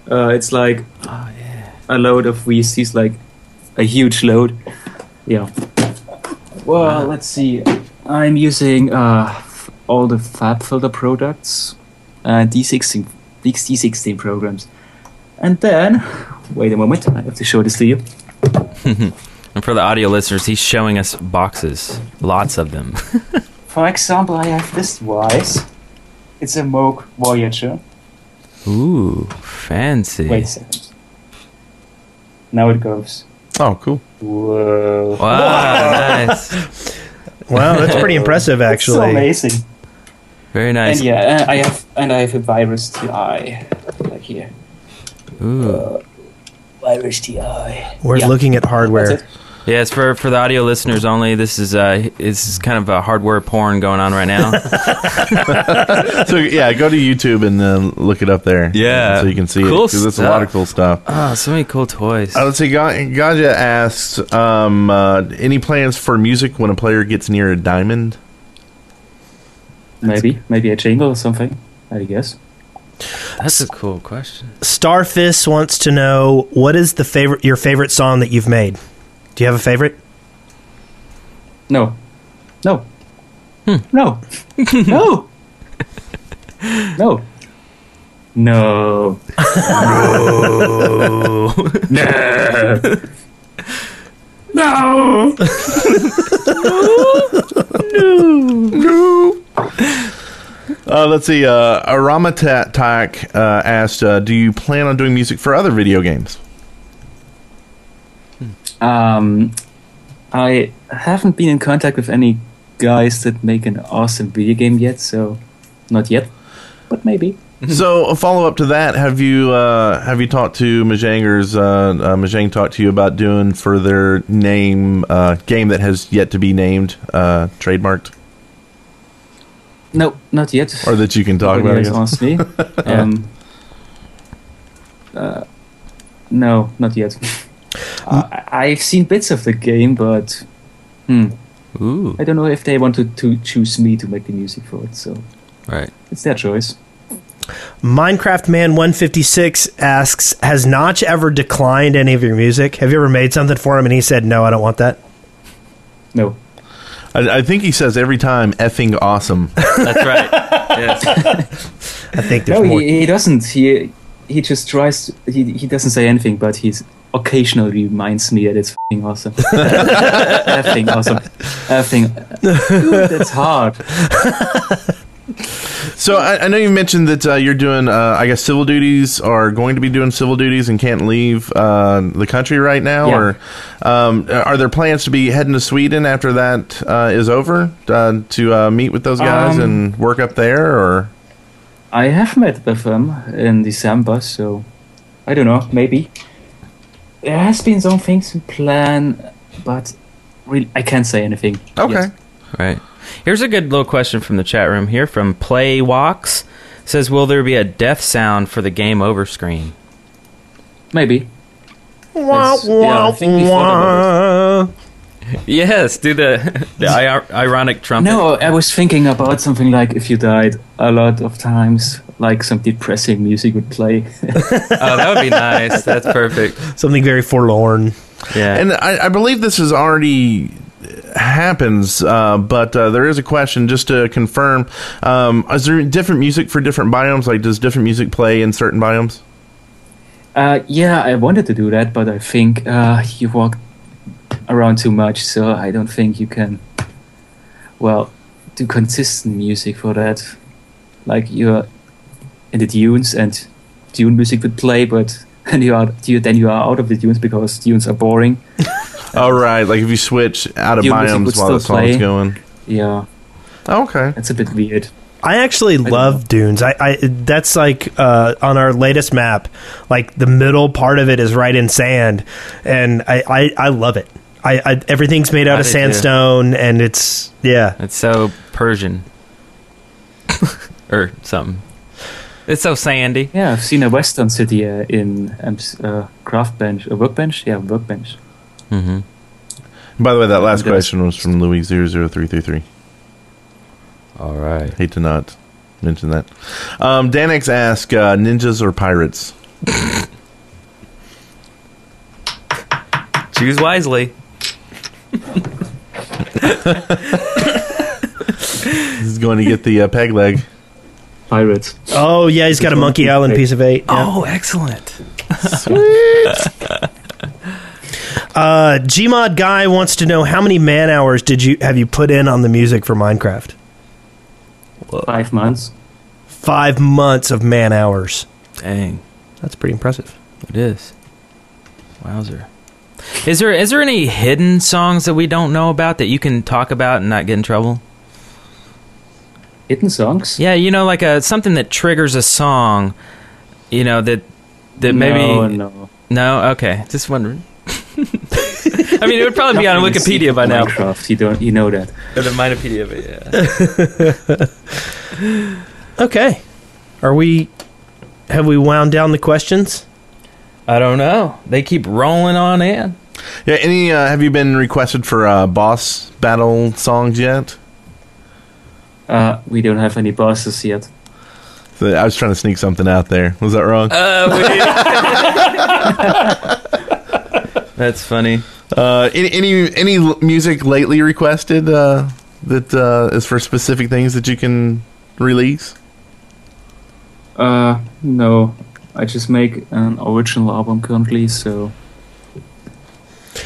It's like a load of VCs, like a huge load. Yeah. Well, let's see. I'm using all the FabFilter products and D16 programs. And then, wait a moment, I have to show this to you. And for the audio listeners, he's showing us boxes, lots of them. For example, I have this Wise. It's a Moog Voyager. Ooh, fancy. Wait a second. Now it goes. Oh, cool. Whoa. Wow, nice. Wow, that's pretty impressive, actually. That's so amazing. Very nice. And yeah, I have a Virus TI right here. Ooh. Virus TI. We're looking at hardware. It. Yes, for the audio listeners only. This is kind of a hardware porn going on right now. So yeah, go to YouTube and look it up there. Yeah, so you can see cool it. There's a lot of cool stuff. Oh, so many cool toys. Let's see. Gaja asks, any plans for music when a player gets near a diamond? Maybe a jingle or something, I guess. That's a cool question. Starfist wants to know, what is your favorite song that you've made? Do you have a favorite? No. No. Hmm. No. No. No. No. No. No. No. No. No. Let's see. Aramatak asked, do you plan on doing music for other video games? I haven't been in contact with any guys that make an awesome video game yet, so not yet, but maybe. So a follow up to that, have you talked to Mojangers? Mojang talked to you about doing for their name game that has yet to be named, trademarked? No, not yet. Or that you can talk about, I guess. Honestly. No, not yet. I've seen bits of the game, but Ooh. I don't know if they wanted to choose me to make the music for it. So, right, it's their choice. Minecraft Man 156 asks, has Notch ever declined any of your music? Have you ever made something for him and he said, no, I don't want that? No. I think he says every time, effing awesome. That's right. Yes. I think there's more. He doesn't. He just tries. He doesn't say anything, but he's occasionally reminds me that it's f***ing awesome. F***ing awesome. F***ing. That's hard. So I know you mentioned that you're doing, I guess, civil duties, or going to be doing civil duties, and can't leave the country right now. Yeah. Or are there plans to be heading to Sweden after that is over to meet with those guys and work up there? Or I have met with them in December, so I don't know. Maybe there has been some things in plan, but really I can't say anything. Okay, yet. Right. Here's a good little question from the chat room here from Play Walks. It says, will there be a death sound for the game over screen? Maybe. Wah, wah, wah. Yes, do the ironic trumpet. No, I was thinking about something like, if you died a lot of times, like some depressing music would play. Oh, that would be nice. That's perfect. Something very forlorn. Yeah. And I believe this is already... happens, but there is a question just to confirm, is there different music for different biomes? Like, does different music play in certain biomes? Yeah, I wanted to do that, but I think you walk around too much, so I don't think you can do consistent music for that. Like, you're in the dunes and dune music would play, but then you are out of the dunes because dunes are boring. All right, like if you switch out of biomes while the song's going. Yeah. Oh, okay. That's a bit weird. I actually love dunes. I that's like on our latest map, like the middle part of it is right in sand, and I love it. I everything's made out of sandstone, and it's it's so Persian or something. It's so sandy. Yeah, I've seen a Western city in workbench. Yeah, workbench. Mm-hmm. By the way, that last question was from Louis00333. All right. Hate to not mention that. Danix asks, ninjas or pirates? Choose wisely. This is going to get the peg leg. Pirates. Oh, yeah, he's got a Monkey Island piece of 8. Yeah. Oh, excellent. Sweet. Gmod guy wants to know, how many man hours have you put in on the music for Minecraft? 5 months. 5 months of man hours. Dang, that's pretty impressive. It is. Wowzer. Is there any hidden songs that we don't know about that you can talk about and not get in trouble? Hidden songs? Yeah, you know, like something that triggers a song. You know that maybe. No. Okay, just wondering. I mean, it would probably be on Wikipedia by now. Minecraft, you know that. Or the Minopedia, but yeah. Okay. Have we wound down the questions? I don't know. They keep rolling on in. Yeah. Any? Have you been requested for boss battle songs yet? We don't have any bosses yet. So I was trying to sneak something out there. Was that wrong? That's funny. Any music lately requested that is for specific things that you can release? No. I just make an original album currently, so...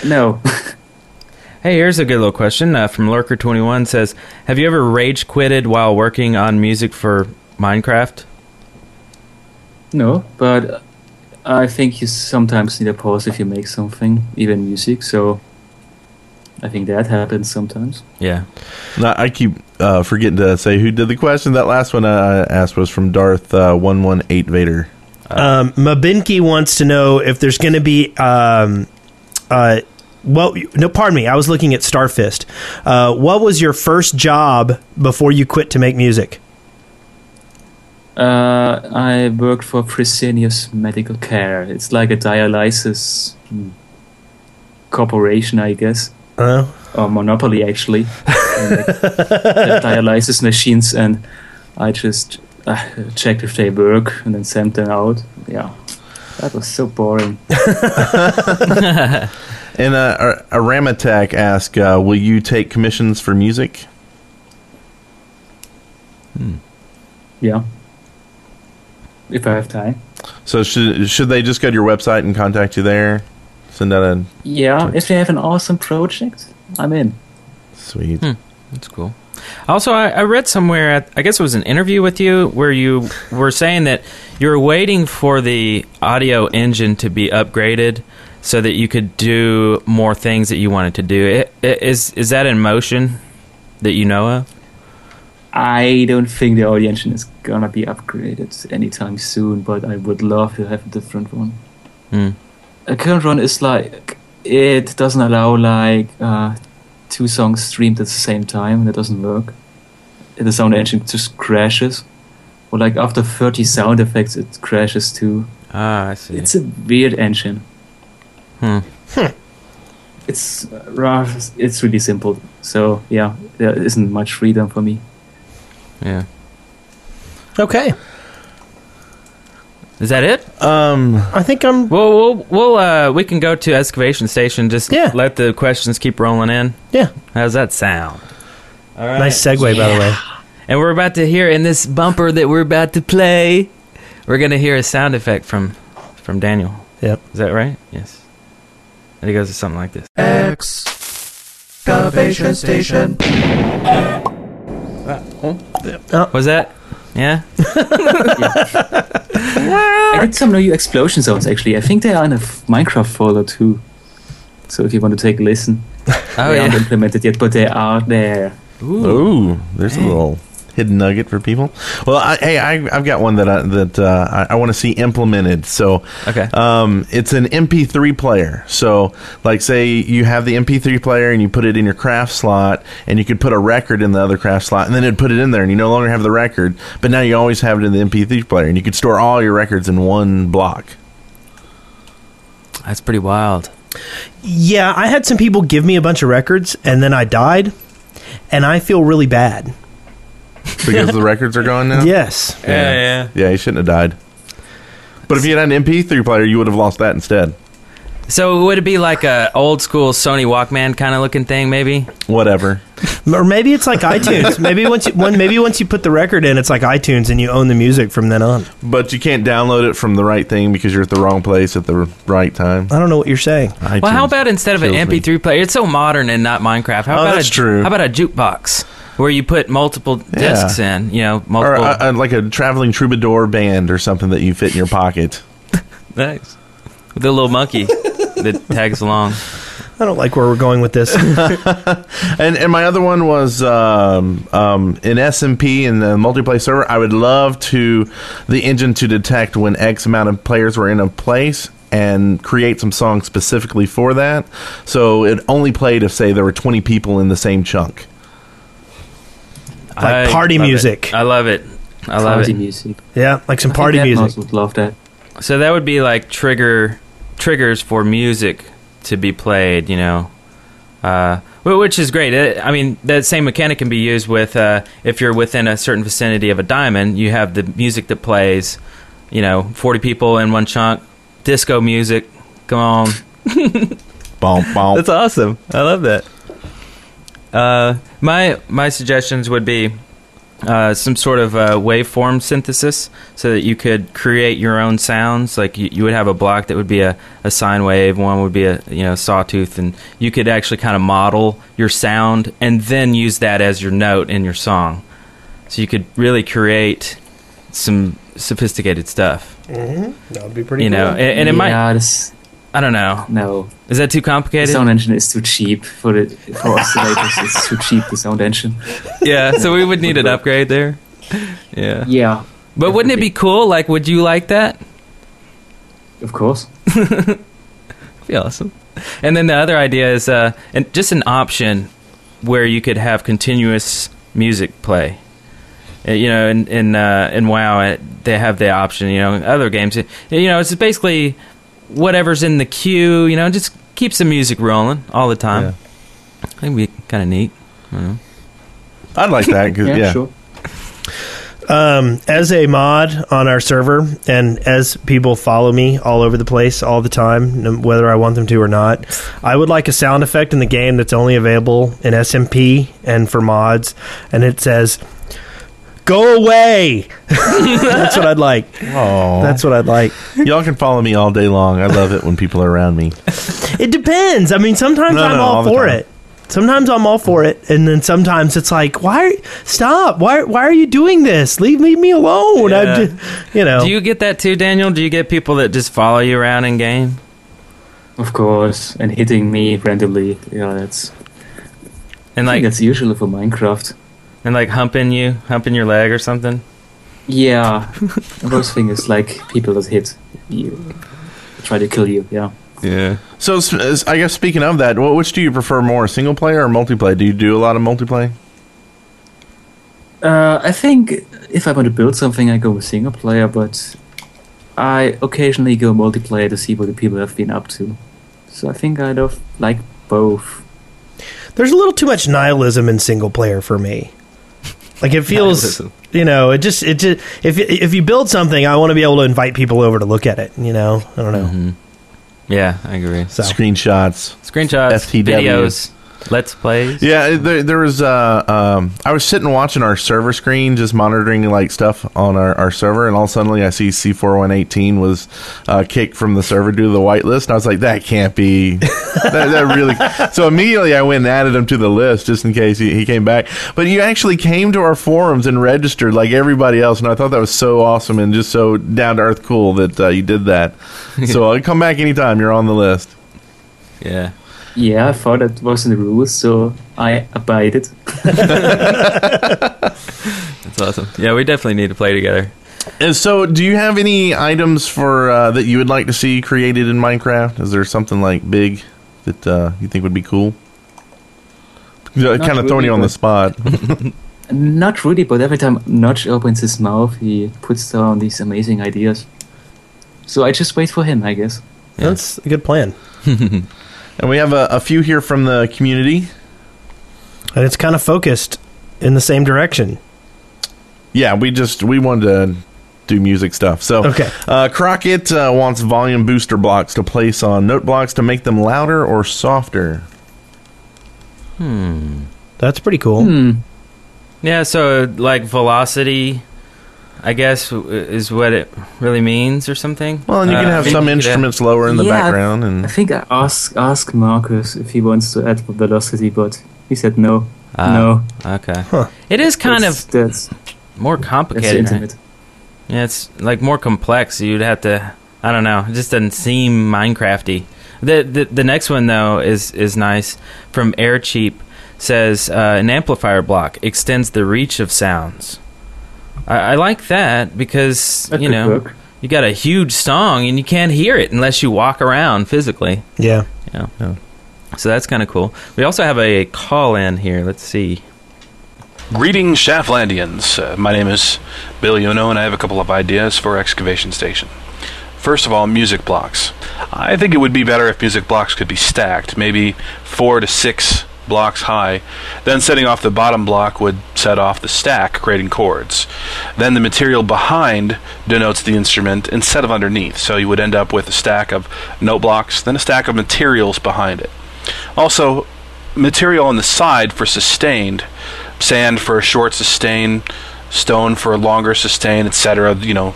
No. Hey, here's a good little question from Lurker21. Says, have you ever rage quitted while working on music for Minecraft? No, but I think you sometimes need a pause if you make something, even music, so... I think that happens sometimes. Yeah. Now, I keep forgetting to say who did the question. That last one I asked was from Darth118 Vader. Mabinki wants to know if there's going to be... well, no, pardon me. I was looking at Starfist. What was your first job before you quit to make music? I worked for Fresenius Medical Care. It's like a dialysis corporation, I guess. Or Monopoly, actually. And, like, dialysis machines, and I just checked if they work and then sent them out. Yeah, that was so boring. And Aramatak asks, will you take commissions for music? Yeah, if I have time. So should they just go to your website and contact you there? Yeah, if they have an awesome project, I'm in. Sweet. That's cool. Also, I read somewhere, I guess it was an interview with you, where you were saying that you were waiting for the audio engine to be upgraded so that you could do more things that you wanted to do. Is that in motion that you know of? I don't think the audio engine is going to be upgraded anytime soon, but I would love to have a different one. A current one is like, it doesn't allow like two songs streamed at the same time. That doesn't work. The sound engine just crashes. Or like after 30 sound effects, it crashes too. Ah, I see. It's a weird engine. It's rough. It's really simple. So yeah, there isn't much freedom for me. Yeah. Okay. Is that it? I think I'm... we can go to Excavation Station. Just let the questions keep rolling in. Yeah. How's that sound? All right. Nice segue, by the way. And we're about to hear, in this bumper that we're about to play, we're going to hear a sound effect from Daniel. Yep. Is that right? Yes. And he goes something like this. Excavation Station. Was that... Yeah? I did some new explosion sounds, actually. I think they are in a Minecraft folder, too. So if you want to take a listen. They aren't implemented yet, but they are there. Ooh, there's a little hidden nugget for people. Well, I've got one that I want to see implemented. So it's an MP3 player. So, like, say you have the MP3 player and you put it in your craft slot, and you could put a record in the other craft slot, and then it'd put it in there, and you no longer have the record, but now you always have it in the MP3 player, and you could store all your records in one block. That's pretty wild. Yeah, I had some people give me a bunch of records, and then I died, and I feel really bad. Because the records are gone now? Yes. Yeah, he shouldn't have died. But if you had an MP3 player, you would have lost that instead. So would it be like a old school Sony Walkman kind of looking thing, maybe? Whatever. Or maybe it's like iTunes. Maybe once you put the record in, it's like iTunes and you own the music from then on. But you can't download it from the right thing because you're at the wrong place at the right time. I don't know what you're saying. iTunes, well, how about instead of an MP3 player, it's so modern and not Minecraft. How about a jukebox? Where you put multiple discs in, you know, multiple... Or like a traveling troubadour band or something that you fit in your pocket. Nice. With a little monkey that tags along. I don't like where we're going with this. And my other one was in SMP, in the multiplayer server, I would love the engine to detect when X amount of players were in a place and create some songs specifically for that. So it only played if, say, there were 20 people in the same chunk. Like party music. I love it. Party music. Yeah, like some party music. Would love that. So that would be like triggers for music to be played, you know, which is great. I mean, that same mechanic can be used with if you're within a certain vicinity of a diamond, you have the music that plays, you know, 40 people in one chunk, disco music. Come on. That's awesome. I love that. My suggestions would be some sort of waveform synthesis, so that you could create your own sounds. Like you would have a block that would be a sine wave, one would be a sawtooth, and you could actually kind of model your sound and then use that as your note in your song. So you could really create some sophisticated stuff. Mm-hmm. That would be pretty. It might. I don't know. No. Is that too complicated? The sound engine is too cheap for oscillators. It's too cheap, the sound engine. Yeah, so we would need an upgrade there. Yeah. Yeah. But definitely. Wouldn't it be cool? Like, would you like that? Of course. That'd be awesome. And then the other idea is and just an option where you could have continuous music play. In WoW, they have the option, in other games. It's basically whatever's in the queue, just keeps the music rolling all the time. Yeah. I think it'd be kind of neat. I don't know. I'd like that. Yeah, sure. As a mod on our server, and as people follow me all over the place all the time, whether I want them to or not, I would like a sound effect in the game that's only available in SMP and for mods, and it says, "Go away." That's what I'd like. Oh, that's what I'd like. Y'all can follow me all day long. I love it when people are around me. It depends. I mean, sometimes I'm all for it. Sometimes I'm all for it, and then sometimes it's like, stop? Why are you doing this? Leave me alone. Yeah. I'm just, Do you get that too, Daniel? Do you get people that just follow you around in game? Of course, and hitting me randomly. Yeah, that's. And I think that's usually for Minecraft. And humping your leg or something? Yeah. The worst thing is people that hit you, try to kill you, yeah. Yeah. So I guess speaking of that, which do you prefer more, single player or multiplayer? Do you do a lot of multiplayer? I think if I want to build something, I go with single player, but I occasionally go multiplayer to see what the people have been up to. So I think I like both. There's a little too much nihilism in single player for me. Like it feels, it just if you build something, I want to be able to invite people over to look at it. I don't know. Mm-hmm. Yeah, I agree. So. Screenshots, FTWs, videos, let's plays. Yeah, there was. I was sitting watching our server screen, just monitoring stuff on our server, and all suddenly I see C418 was kicked from the server due to the whitelist. And I was like, that can't be. that really. So immediately I went and added him to the list just in case he came back. But you actually came to our forums and registered like everybody else, and I thought that was so awesome and just so down to earth cool that you did that. So come back anytime. You're on the list. Yeah. Yeah, I thought that was in the rules, so I abided. That's awesome. Yeah, we definitely need to play together. And so, do you have any items for that you would like to see created in Minecraft? Is there something big that you think would be cool? Kind of throwing you on the spot. Not really, but every time Notch opens his mouth, he puts down these amazing ideas. So I just wait for him, I guess. Yeah. That's a good plan. And we have a few here from the community. And it's kind of focused in the same direction. Yeah, we wanted to do music stuff. So okay. Crockett wants volume booster blocks to place on note blocks to make them louder or softer. That's pretty cool. Yeah, so velocity, I guess, is what it really means or something. Well, and you can have some instruments lower in the background. And I think I asked Markus if he wants to add velocity, but he said no. No. Okay. Huh. It is that's more complicated. That's intimate. Right? Yeah, it's more complex. You'd have to, I don't know, it just doesn't seem Minecraft-y. The next one, though, is nice. From Aircheap says, an amplifier block extends the reach of sounds. I like that because, you got a huge song and you can't hear it unless you walk around physically. Yeah. Yeah. So that's kind of cool. We also have a call-in here. Let's see. Greetings, Shaftlandians. My name is Bill Yono, and I have a couple of ideas for Excavation Station. First of all, music blocks. I think it would be better if music blocks could be stacked, maybe 4 to 6 blocks high, then setting off the bottom block would set off the stack, creating chords. Then the material behind denotes the instrument instead of underneath, so you would end up with a stack of note blocks, then a stack of materials behind it. Also, material on the side for sustained, sand for a short sustain, stone for a longer sustain, etc. You know,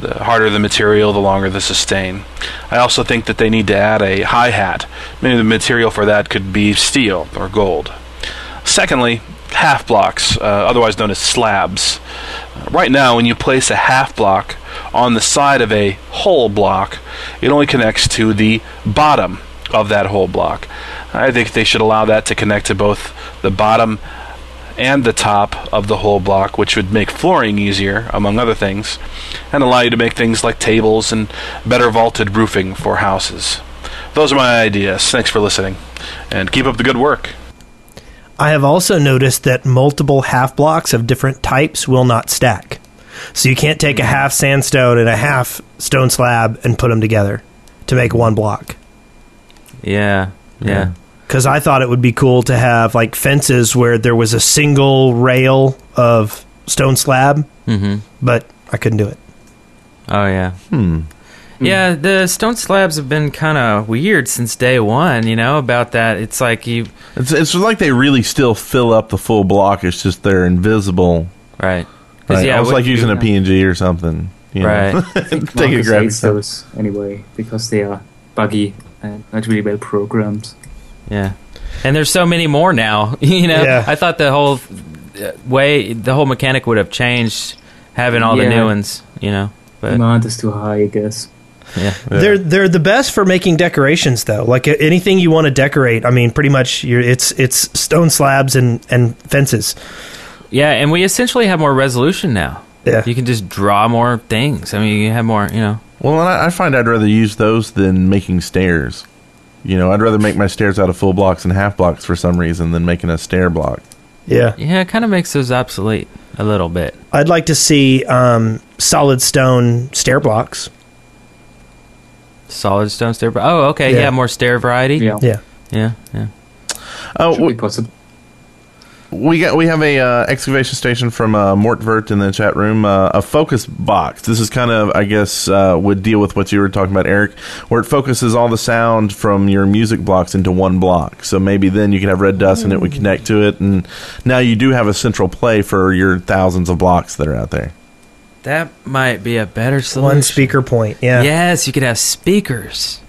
the harder the material, the longer the sustain. I also think that they need to add a hi-hat. Maybe the material for that could be steel or gold. Secondly, half blocks, otherwise known as slabs. Right now, when you place a half block on the side of a whole block, it only connects to the bottom of that whole block. I think they should allow that to connect to both the bottom and the top of the whole block, which would make flooring easier, among other things, and allow you to make things like tables and better vaulted roofing for houses. Those are my ideas. Thanks for listening, and keep up the good work. I have also noticed that multiple half blocks of different types will not stack. So you can't take a half sandstone and a half stone slab and put them together to make one block. Yeah, yeah. Because I thought it would be cool to have like fences where there was a single rail of stone slab, but I couldn't do it. Oh, yeah. Yeah, the stone slabs have been kind of weird since day one, you know, about that. It's like you... It's like they really still fill up the full block. It's just they're invisible. Right. Right. Yeah, it's like using a PNG or something. You know? Take a grab. Those anyway, because they are buggy and not really well programmed. Yeah. And there's so many more now, you know? Yeah. I thought the whole way, the whole mechanic would have changed having all the new ones, you know? But demand is too high, I guess. Yeah. They're the best for making decorations though. Like anything you want to decorate, I mean, pretty much it's stone slabs and fences. Yeah, and we essentially have more resolution now. Yeah, you can just draw more things. I mean, you have more, you know. Well, and I find I'd rather use those than making stairs. You know, I'd rather make my stairs out of full blocks and half blocks for some reason than making a stair block. Yeah, yeah, it kind of makes those obsolete a little bit. I'd like to see solid stone stair blocks. Solid stone stair. Oh, okay. Yeah, more stair variety. Yeah. Oh, we have a excavation station from Mortvert in the chat room. A focus box. This is kind of, I guess, would deal with what you were talking about, Eric, where it focuses all the sound from your music blocks into one block. So maybe then you could have red dust and it would connect to it, and now you do have a central play for your thousands of blocks that are out there. That might be a better solution. One speaker point, yeah. Yes, you could have speakers.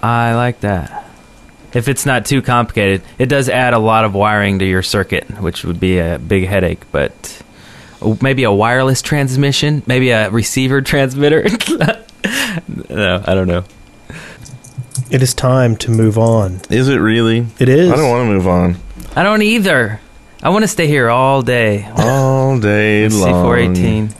I like that. If it's not too complicated. It does add a lot of wiring to your circuit, which would be a big headache, but maybe a wireless transmission, maybe a receiver transmitter. No, I don't know. It is time to move on. Is it really? It is. I don't want to move on. I don't either. I want to stay here all day. All day long. C418.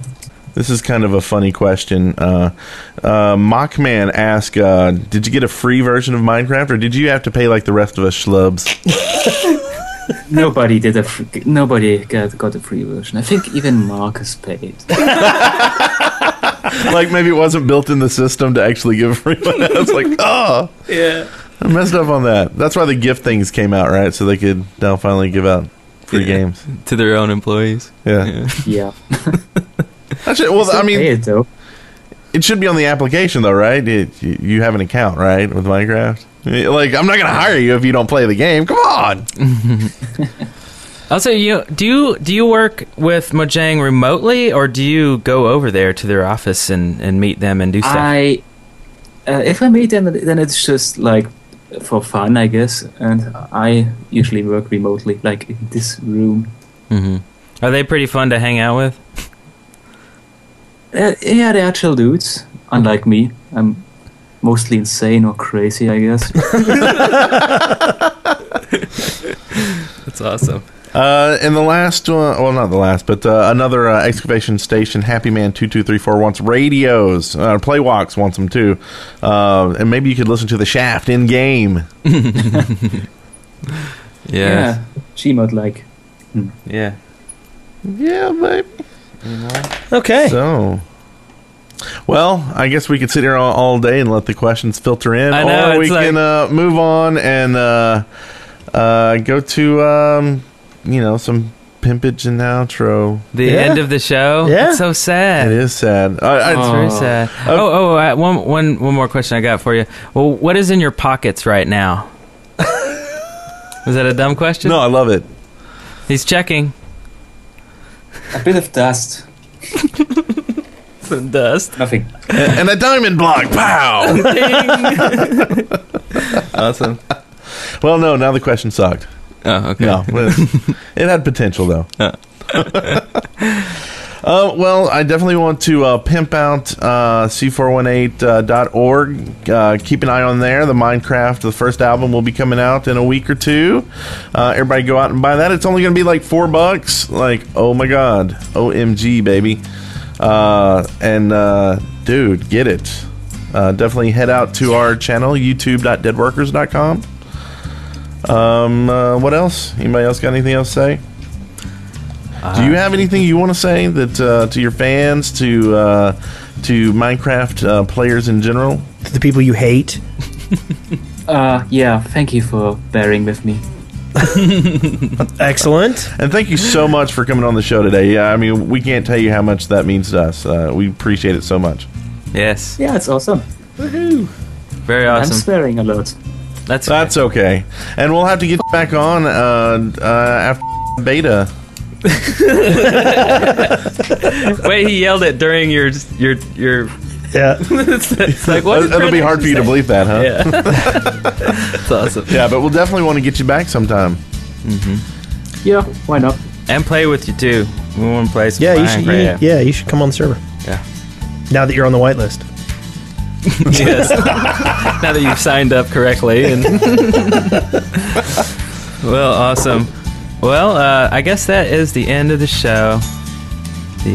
This is kind of a funny question. Mockman asked, did you get a free version of Minecraft, or did you have to pay like the rest of us schlubs? Nobody got a free version. I think even Markus paid. Like maybe it wasn't built in the system to actually give everyone. I was like, oh. Yeah. I messed up on that. That's why the gift things came out, right? So they could now finally give out free games to their own employees. Yeah. Actually, well, I mean, it should be on the application, though, right? You have an account, right, with Minecraft? Like, I'm not going to hire you if you don't play the game. Come on. Also, do you work with Mojang remotely, or do you go over there to their office and meet them and do stuff? If I meet them, then it's just like for fun, I guess, and I usually work remotely, like in this room. Are they pretty fun to hang out with? Yeah, they're actual dudes, unlike me. I'm mostly insane or crazy, I guess. That's awesome. And the last one, well, not the last, but another excavation station, Happy Man 223-4 wants radios. Playwalks wants them too. And maybe you could listen to The Shaft in game. Yeah. Gmod like. Yeah. Yeah, baby. Okay. So, well, I guess we could sit here all day and let the questions filter in, or we can move on and go to some pimpage and outro. The end of the show. Yeah, it's so sad. It is sad. It's very sad. One more question I got for you. Well, what is in your pockets right now? Is that a dumb question? No, I love it. He's checking. A bit of dust. Some dust. Nothing. And a diamond block. Pow! Awesome. Well, no, now the question sucked. Oh, okay. No, it had potential, though. Well, I definitely want to pimp out C418.org. Keep an eye on there. The Minecraft, the first album, will be coming out in a week or two. Everybody go out and buy that. It's only going to be like $4. Like, oh my God. OMG, baby. Dude, get it. Definitely head out to our channel, youtube.deadworkers.com. What else? Anybody else got anything else to say? Do you have anything you want to say that to your fans, to Minecraft players in general, to the people you hate? Yeah, thank you for bearing with me. Excellent. And thank you so much for coming on the show today. Yeah, I mean, we can't tell you how much that means to us. We appreciate it so much. Yes. Yeah, it's awesome. Woohoo! Very awesome. I'm swearing a lot. That's okay. And we'll have to get back on after beta. Wait, he yelled it during your yeah. It's like, what? It'll be hard for you to believe that, huh? Yeah. It's awesome. Yeah, but we'll definitely want to get you back sometime. Mm-hmm. Yeah, why not? And play with you too. We want to play some. Yeah, you should come on the server. Yeah. Now that you're on the whitelist. Yes. Now that you've signed up correctly. And well, awesome. Well, I guess that is the end of the show. The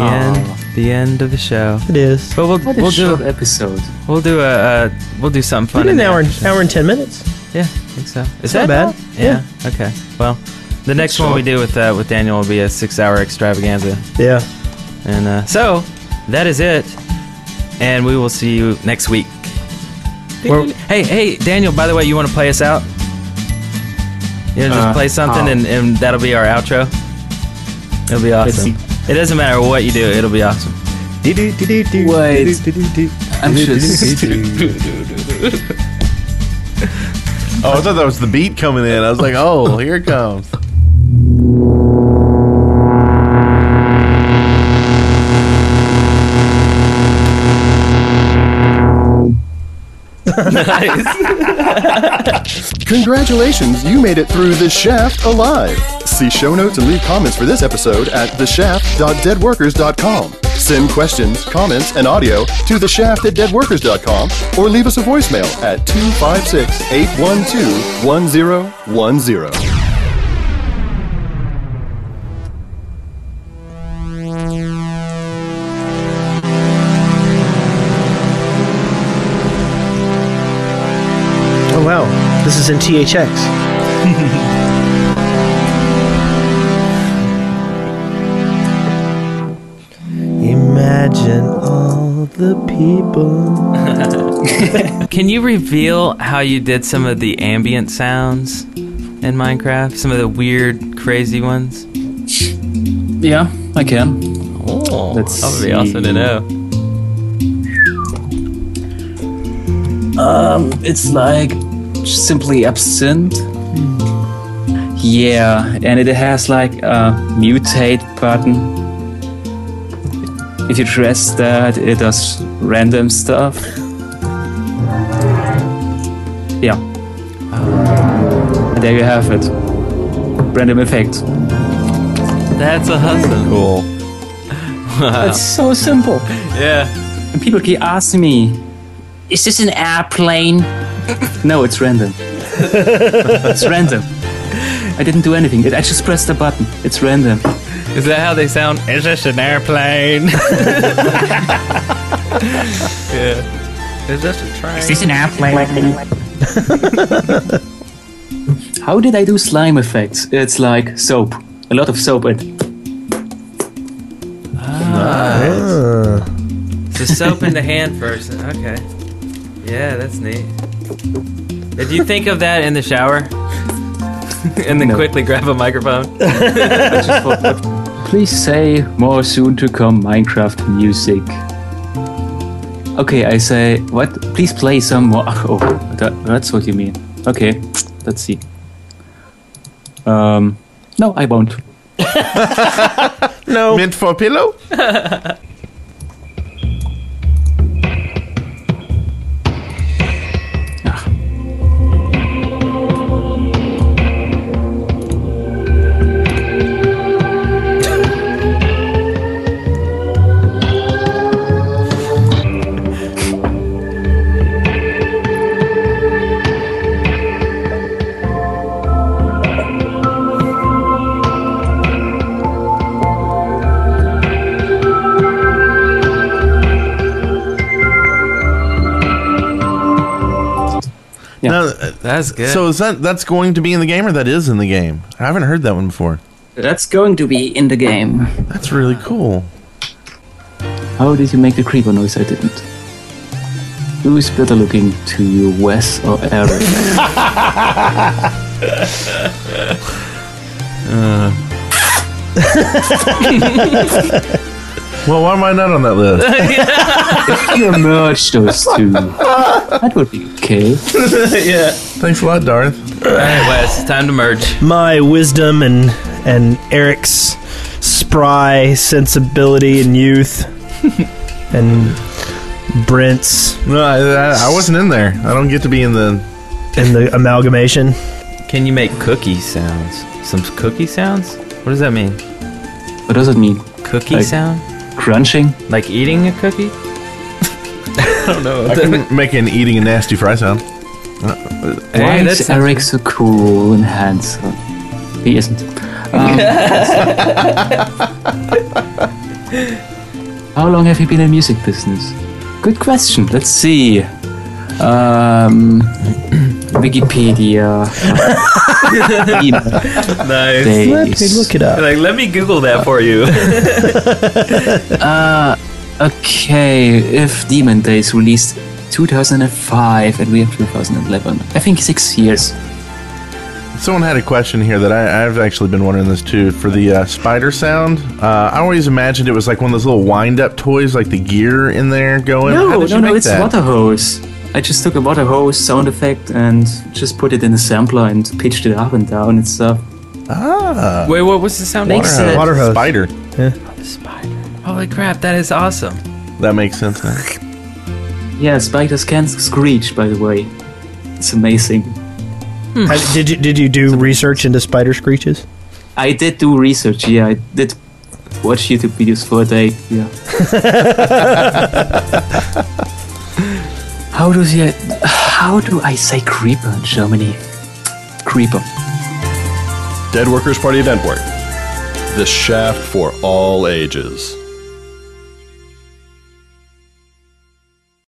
end of the show. It is. But we'll do an episode. We'll do something fun. In an hour and 10 minutes. Yeah, I think so. Is that bad? Yeah. Okay. Well, the next one we do with Daniel will be a 6-hour extravaganza. Yeah. And so that is it. And we will see you next week. Hey, Daniel, by the way, you want to play us out? You know, just play something, and that'll be our outro. It'll be awesome. It doesn't matter what you do, it'll be awesome. I'm just... Oh, I thought that was the beat coming in. I was like, oh, here it comes. Nice. Congratulations, you made it through The Shaft alive. See show notes and leave comments for this episode at theshaft.deadworkers.com. Send questions, comments, and audio to theshaft@deadworkers.com or leave us a voicemail at 256-812-1010. This is in THX. Imagine all the people. Can you reveal how you did some of the ambient sounds in Minecraft? Some of the weird, crazy ones? Yeah, I can. Oh, that would be awesome to know. It's like simply absinthe. Yeah, and it has like a mutate button. If you press that, it does random stuff. Yeah. And there you have it. Random effect. That's awesome. Cool. Wow. It's so simple. Yeah. And people keep asking me, is this an airplane? No, it's random. It's random. I didn't do anything. I just pressed the button. It's random. Is that how they sound? Is this an airplane? Yeah. Is this a train? Is this an airplane? How did I do slime effects? It's like soap. A lot of soap and... Ah. Nice. So soap in the hand first. Okay. Yeah, that's neat. Did you think of that in the shower? And then quickly grab a microphone? Please say more soon to come Minecraft music. Okay, I say, what? Please play some more. Oh, that's what you mean. Okay, let's see. No, I won't. No. Mint for pillow? Yeah. No, that's good. So is that's going to be in the game, or that is in the game? I haven't heard that one before. That's going to be in the game. That's really cool. How did you make the creeper noise? I didn't. Who is better looking to you, Wes or Eric? Well, why am I not on that list? If you merge those two, that would be okay. Yeah. Thanks a lot, Darth. All right, Wes, it's time to merge. My wisdom and Eric's spry sensibility and youth, and Brent's. No, I wasn't in there. I don't get to be in the amalgamation. Can you make cookie sounds? Some cookie sounds? What does that mean? What does it mean? Cookie sound? Crunching? Like eating a cookie? I don't know. I can make an eating a nasty fry sound. Why is Eric so cool and handsome? He isn't. How long have you been in music business? Good question. Let's see. Wikipedia. Nice. Days. Let me look it up. Like, let me Google that for you. Okay. If Demon Days released 2005 and we have 2011, I think 6 years. Someone had a question here that I've actually been wondering this too. For the spider sound, I always imagined it was like one of those little wind-up toys, like the gear in there going. No, it's water hose. I just took a water hose sound effect and just put it in a sampler and pitched it up and down and stuff. Ah. Wait, what was the sound? Water hose. Spider. Yeah. Spider. Holy crap, that is awesome. That makes sense. Huh? Yeah, spiders can screech, by the way. It's amazing. Hmm. Did you do research into spider screeches? I did do research, yeah. I did watch YouTube videos for a day, yeah. How do I say creeper in Germany? Creeper. Dead Workers Party event board. The Shaft for all ages.